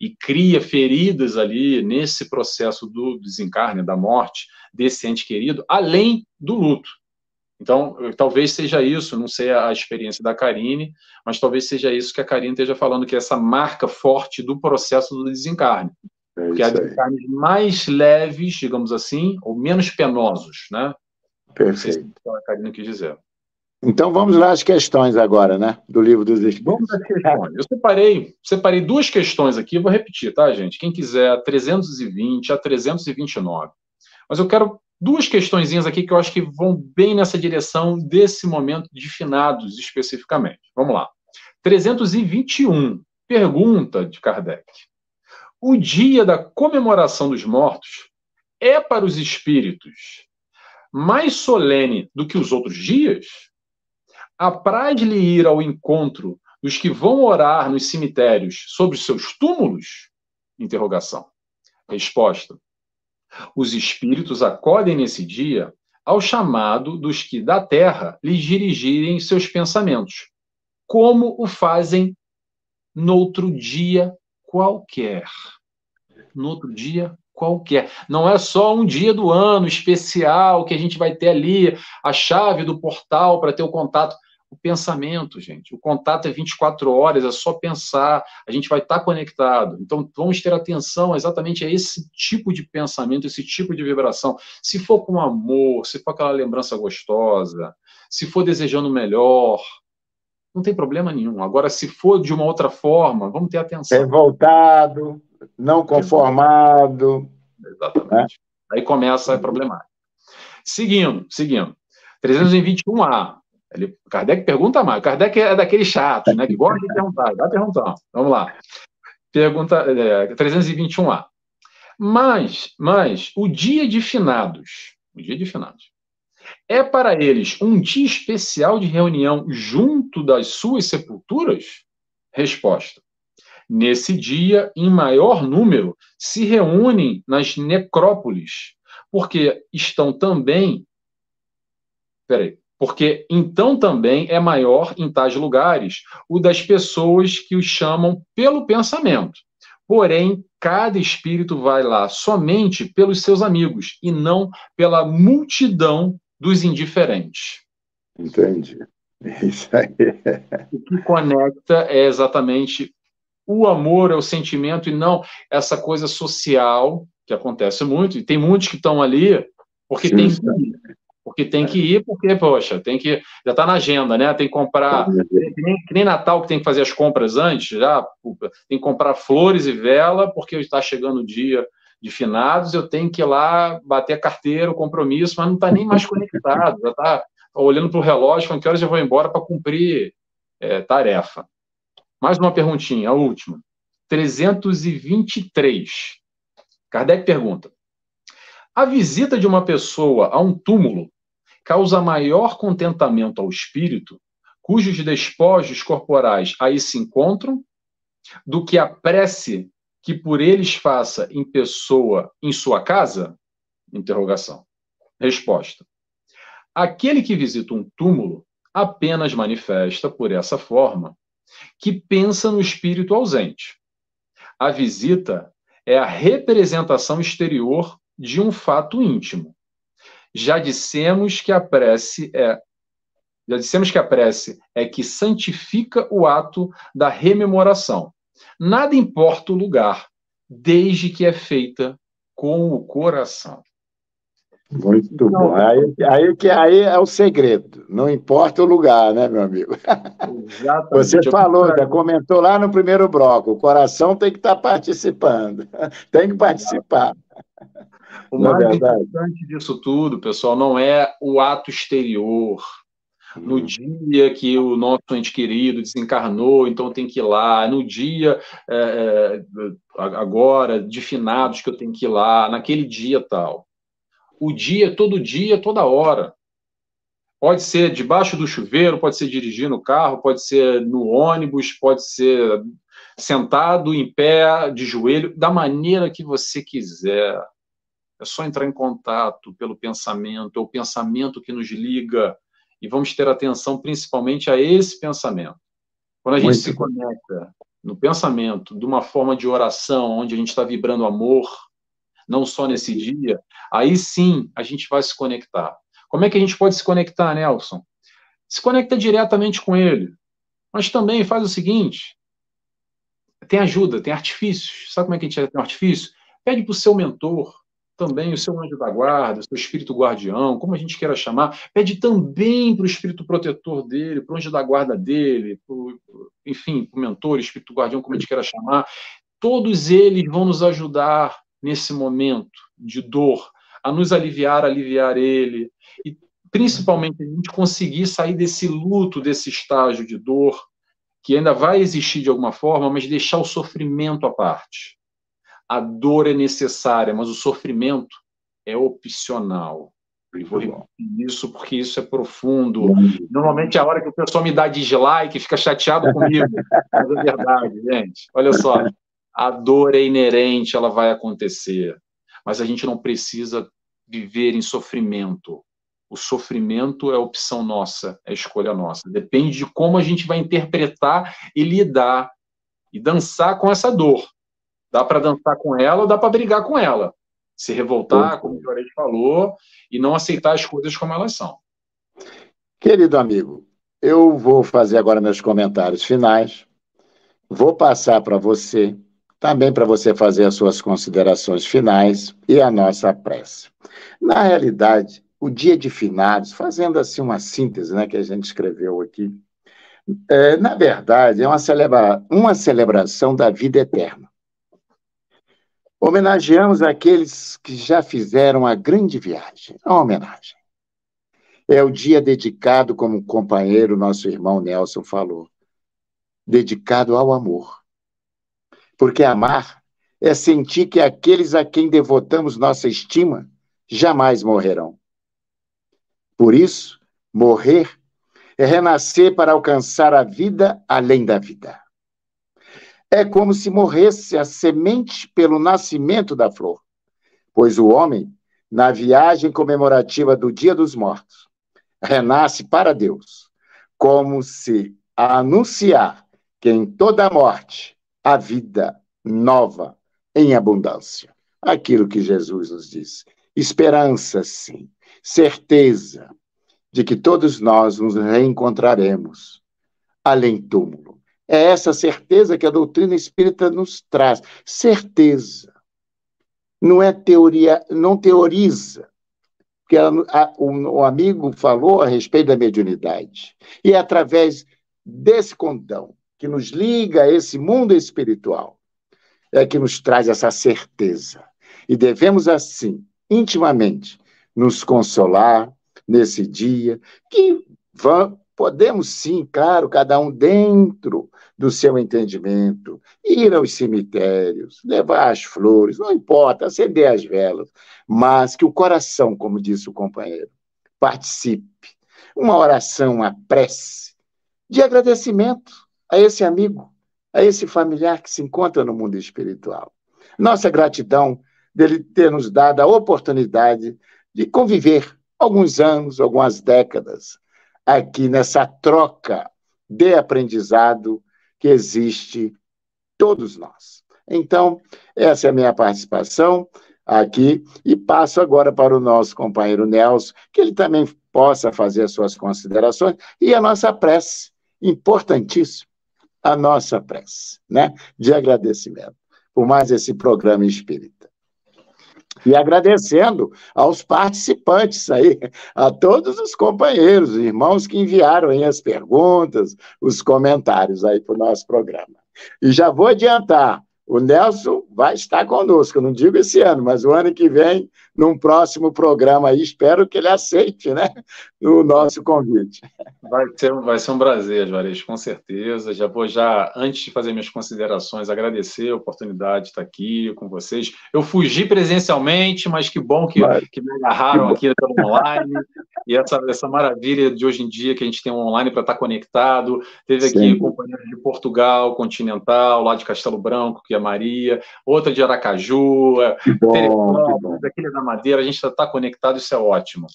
e cria feridas ali nesse processo do desencarne, da morte desse ente querido, além do luto. Então, talvez seja isso, não sei a experiência da Karine, mas talvez seja isso que a Karine esteja falando, que é essa marca forte do processo do desencarne. É que habitais mais leves, digamos assim, ou menos penosos, né? Perfeito. Não sei se a Karina quis dizer. Então vamos lá às questões agora, né? Do livro dos Espíritos. Vamos às questões. Eu separei, separei duas questões aqui, vou repetir, tá, gente? Quem quiser, a trezentos e vinte, a trezentos e vinte e nove. Mas eu quero duas questõezinhas aqui que eu acho que vão bem nessa direção desse momento de finados, especificamente. Vamos lá. trezentos e vinte e um. Pergunta de Kardec. O dia da comemoração dos mortos é para os espíritos mais solene do que os outros dias? Apraz-lhe ir ao encontro dos que vão orar nos cemitérios sobre os seus túmulos? Interrogação. Resposta. Os espíritos acodem nesse dia ao chamado dos que da terra lhes dirigirem seus pensamentos, como o fazem noutro dia qualquer. Noutro dia qualquer. Não é só um dia do ano especial que a gente vai ter ali a chave do portal para ter o contato. O pensamento, gente. O contato é vinte e quatro horas, é só pensar. A gente vai estar conectado. Então, vamos ter atenção exatamente a esse tipo de pensamento, esse tipo de vibração. Se for com amor, se for aquela lembrança gostosa, se for desejando o melhor, não tem problema nenhum. Agora, se for de uma outra forma, vamos ter atenção. Revoltado, não conformado. Exatamente. É? Aí começa a problemática. Seguindo, seguindo. trezentos e vinte e um A. Ele, Kardec pergunta mais. Kardec é daquele chato, né? Que gosta de perguntar. Vai perguntar. Vamos lá. Pergunta é, trezentos e vinte e um A. Mas, mas o dia de finados, o dia de finados, é para eles um dia especial de reunião junto das suas sepulturas? Resposta. Nesse dia, em maior número, se reúnem nas necrópolis, porque estão também... Peraí. Porque então também é maior em tais lugares o das pessoas que os chamam pelo pensamento. Porém, cada espírito vai lá somente pelos seus amigos e não pela multidão dos indiferentes. Entendi. Isso aí. O que conecta é exatamente o amor, é o sentimento e não essa coisa social que acontece muito. E tem muitos que estão ali porque sim, tem... Sim. Porque tem que ir, porque, poxa, tem que... Já está na agenda, né? Tem que comprar... Que nem, que nem Natal, que tem que fazer as compras antes, já tem que comprar flores e vela, porque está chegando o dia de finados, eu tenho que ir lá bater a carteira, o compromisso, mas não está nem mais conectado, já está olhando para o relógio, falando que horas eu vou embora para cumprir é, tarefa. Mais uma perguntinha, a última. trezentos e vinte e três. Kardec pergunta. A visita de uma pessoa a um túmulo causa maior contentamento ao espírito, cujos despojos corporais aí se encontram, do que a prece que por eles faça em pessoa em sua casa? Interrogação. Resposta. Aquele que visita um túmulo apenas manifesta, por essa forma, que pensa no espírito ausente. A visita é a representação exterior de um fato íntimo. Já dissemos que a prece é já dissemos que a prece é que santifica o ato da rememoração. Nada importa o lugar, desde que é feita com o coração. Muito então, bom. Aí, aí, aí é o segredo. Não importa o lugar, né, meu amigo? Exatamente. Você falou, já comentou lá no primeiro bloco, o coração tem que estar participando. Tem que participar. O mais importante disso tudo, pessoal, não é o ato exterior. No uhum. dia que o nosso ente querido desencarnou, então tem que ir lá. No dia, é, agora, de finados que eu tenho que ir lá, naquele dia tal. O dia, todo dia, toda hora. Pode ser debaixo do chuveiro, pode ser dirigindo o carro, pode ser no ônibus, pode ser sentado, em pé, de joelho, da maneira que você quiser. É só entrar em contato pelo pensamento, é o pensamento que nos liga, e vamos ter atenção principalmente a esse pensamento. Quando a gente Muito se bom. conecta no pensamento, de uma forma de oração, onde a gente está vibrando amor, não só nesse dia, aí sim a gente vai se conectar. Como é que a gente pode se conectar, Nelson? Se conecta diretamente com ele, mas também faz o seguinte, tem ajuda, tem artifícios. Sabe como é que a gente tem um artifício? Pede para o seu mentor também, o seu anjo da guarda, o seu espírito guardião, como a gente queira chamar. Pede também para o espírito protetor dele, para o anjo da guarda dele, pro, enfim, para o mentor, espírito guardião, como a gente queira chamar. Todos eles vão nos ajudar nesse momento de dor, a nos aliviar, aliviar ele. E, principalmente, a gente conseguir sair desse luto, desse estágio de dor, que ainda vai existir de alguma forma, mas deixar o sofrimento à parte. A dor é necessária, mas o sofrimento é opcional. Eu vou repetir isso porque isso é profundo. Normalmente é a hora que o pessoal me dá dislike, fica chateado comigo. Mas é verdade, gente. Olha só, a dor é inerente, ela vai acontecer. Mas a gente não precisa viver em sofrimento. O sofrimento é opção nossa, é escolha nossa. Depende de como a gente vai interpretar e lidar e dançar com essa dor. Dá para dançar com ela ou dá para brigar com ela. Se revoltar, como o Juarez falou, e não aceitar as coisas como elas são. Querido amigo, eu vou fazer agora meus comentários finais. Vou passar para você, também para você fazer as suas considerações finais e a nossa prece. Na realidade, o Dia de Finados, fazendo assim uma síntese, né, que a gente escreveu aqui, é, na verdade, é uma, celebra... uma celebração da vida eterna. Homenageamos aqueles que já fizeram a grande viagem. É uma homenagem. É o dia dedicado, como o companheiro, nosso irmão Nelson falou, dedicado ao amor. Porque amar é sentir que aqueles a quem devotamos nossa estima jamais morrerão. Por isso, morrer é renascer para alcançar a vida além da vida. É como se morresse a semente pelo nascimento da flor, pois o homem, na viagem comemorativa do Dia dos Mortos, renasce para Deus, como se a anunciar que em toda a morte há vida nova em abundância. Aquilo que Jesus nos disse. Esperança, sim. Certeza de que todos nós nos reencontraremos além do túmulo. É essa certeza que a doutrina espírita nos traz. Certeza. Não é teoria, não teoriza. Porque ela, a, o, o amigo falou a respeito da mediunidade. E é através desse condão que nos liga a esse mundo espiritual é que nos traz essa certeza. E devemos, assim, intimamente, nos consolar nesse dia, que vamos, podemos sim, claro, cada um dentro do seu entendimento, ir aos cemitérios, levar as flores, não importa, acender as velas, mas que o coração, como disse o companheiro, participe. Uma oração, uma prece de agradecimento a esse amigo, a esse familiar que se encontra no mundo espiritual. Nossa gratidão dele ter nos dado a oportunidade de conviver alguns anos, algumas décadas, aqui nessa troca de aprendizado que existe todos nós. Então, essa é a minha participação aqui e passo agora para o nosso companheiro Nelson, que ele também possa fazer as suas considerações e a nossa prece, importantíssima, a nossa prece, né, de agradecimento por mais esse programa espírita. E agradecendo aos participantes aí, a todos os companheiros, irmãos que enviaram aí as perguntas, os comentários aí para o nosso programa. E já vou adiantar, o Nelson vai estar conosco, eu não digo esse ano, mas o ano que vem, num próximo programa aí, espero que ele aceite, né, o nosso convite. Vai ser, vai ser um prazer, Juarez, com certeza. Já vou já, antes de fazer minhas considerações, agradecer a oportunidade de estar aqui com vocês. Eu fugi presencialmente, mas que bom que, que me agarraram aqui pelo online, e essa, essa maravilha de hoje em dia que a gente tem online para estar conectado. Teve aqui Sim. companheiros de Portugal, Continental, lá de Castelo Branco, que é Maria, outra de Aracaju, Teresópolis, Ilha da Madeira, a gente já está conectado, isso é ótimo.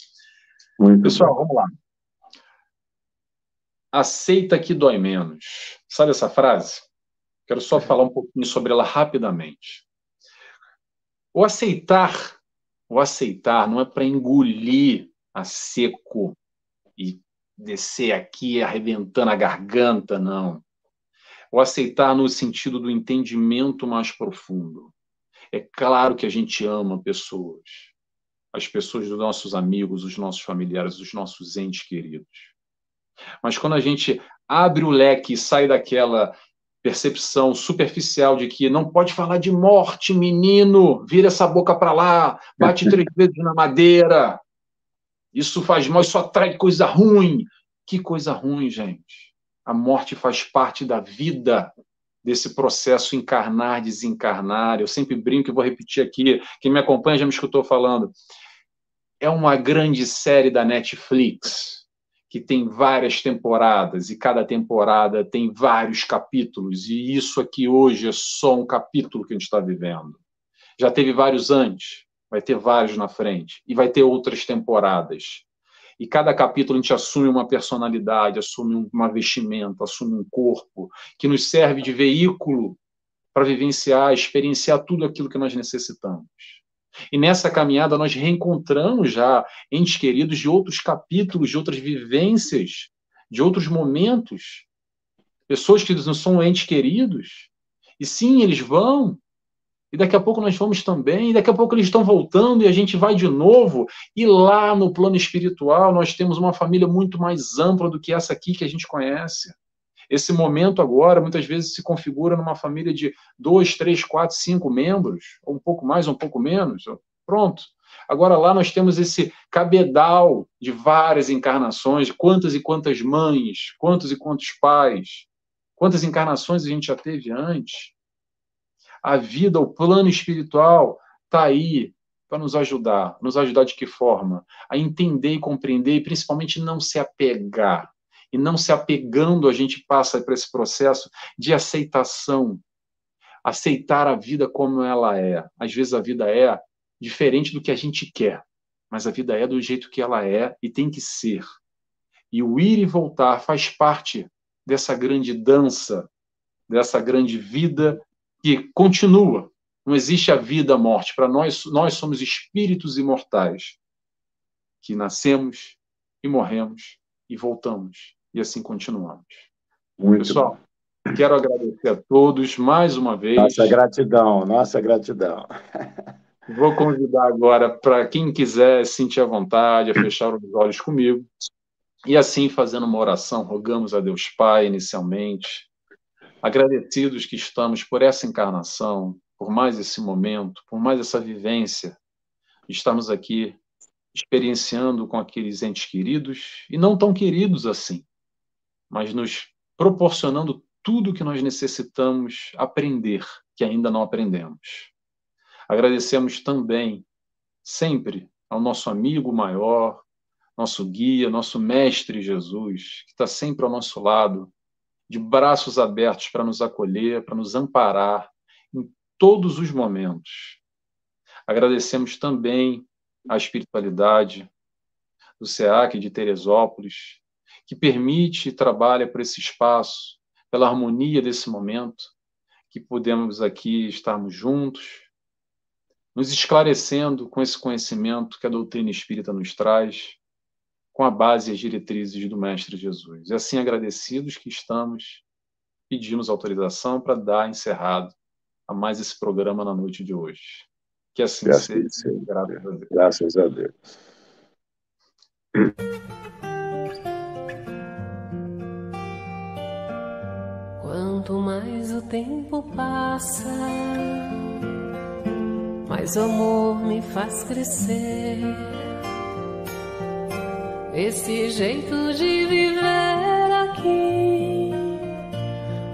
Muito Pessoal, bom. Vamos lá. Aceita que dói menos. Sabe essa frase? Quero só é. falar um pouquinho sobre ela rapidamente. O aceitar, o aceitar não é para engolir a seco e descer aqui arrebentando a garganta, não. O aceitar no sentido do entendimento mais profundo. É claro que a gente ama pessoas, as pessoas dos nossos amigos, os nossos familiares, os nossos entes queridos. Mas quando a gente abre o leque e sai daquela percepção superficial de que não pode falar de morte, menino, vira essa boca para lá, bate três vezes na madeira, isso faz mal, isso atrai coisa ruim. Que coisa ruim, gente. A morte faz parte da vida, desse processo encarnar, desencarnar. Eu sempre brinco e vou repetir aqui, quem me acompanha já me escutou falando. É uma grande série da Netflix, que tem várias temporadas, e cada temporada tem vários capítulos, e isso aqui hoje é só um capítulo que a gente está vivendo. Já teve vários antes, vai ter vários na frente, e vai ter outras temporadas. E cada capítulo a gente assume uma personalidade, assume uma vestimenta, assume um corpo, que nos serve de veículo para vivenciar, experienciar tudo aquilo que nós necessitamos. E nessa caminhada nós reencontramos já entes queridos de outros capítulos, de outras vivências, de outros momentos. Pessoas que não são entes queridos. E sim, eles vão. E daqui a pouco nós vamos também, e daqui a pouco eles estão voltando, e a gente vai de novo, e lá no plano espiritual nós temos uma família muito mais ampla do que essa aqui que a gente conhece. Esse momento agora, muitas vezes, se configura numa família de dois, três, quatro, cinco membros, ou um pouco mais, ou um pouco menos, pronto. Agora lá nós temos esse cabedal de várias encarnações, quantas e quantas mães, quantos e quantos pais, quantas encarnações a gente já teve antes. A vida, o plano espiritual está aí para nos ajudar. Nos ajudar de que forma? A entender e compreender e principalmente não se apegar. E não se apegando, a gente passa para esse processo de aceitação. Aceitar a vida como ela é. Às vezes a vida é diferente do que a gente quer, mas a vida é do jeito que ela é e tem que ser. E o ir e voltar faz parte dessa grande dança, dessa grande vida que continua, não existe a vida, a morte. Para nós, nós somos espíritos imortais, que nascemos e morremos e voltamos, e assim continuamos. Muito Pessoal, bom. Quero agradecer a todos mais uma vez. Nossa gratidão, nossa gratidão. Vou convidar agora para quem quiser sentir à vontade, a fechar os olhos comigo, e assim, fazendo uma oração, rogamos a Deus Pai inicialmente, agradecidos que estamos por essa encarnação, por mais esse momento, por mais essa vivência, estamos aqui experienciando com aqueles entes queridos, e não tão queridos assim, mas nos proporcionando tudo que nós necessitamos aprender, que ainda não aprendemos. Agradecemos também, sempre, ao nosso amigo maior, nosso guia, nosso mestre Jesus, que está sempre ao nosso lado, de braços abertos para nos acolher, para nos amparar em todos os momentos. Agradecemos também à espiritualidade do SEAC de Teresópolis, que permite e trabalha por esse espaço, pela harmonia desse momento, que podemos aqui estarmos juntos, nos esclarecendo com esse conhecimento que a doutrina espírita nos traz, com a base e as diretrizes do Mestre Jesus. E assim, agradecidos que estamos, pedimos autorização para dar encerrado a mais esse programa na noite de hoje. Que assim graças seja. seja. Graças a Deus. Graças a Deus. Quanto mais o tempo passa, mais o amor me faz crescer. Esse jeito de viver aqui,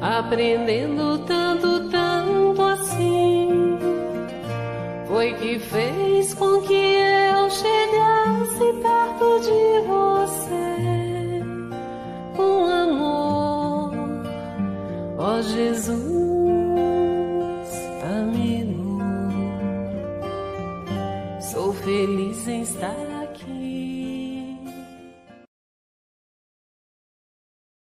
aprendendo tanto, tanto assim, foi que fez com que eu chegasse perto de você, com amor, ó Jesus, amigo, sou feliz em estar aqui.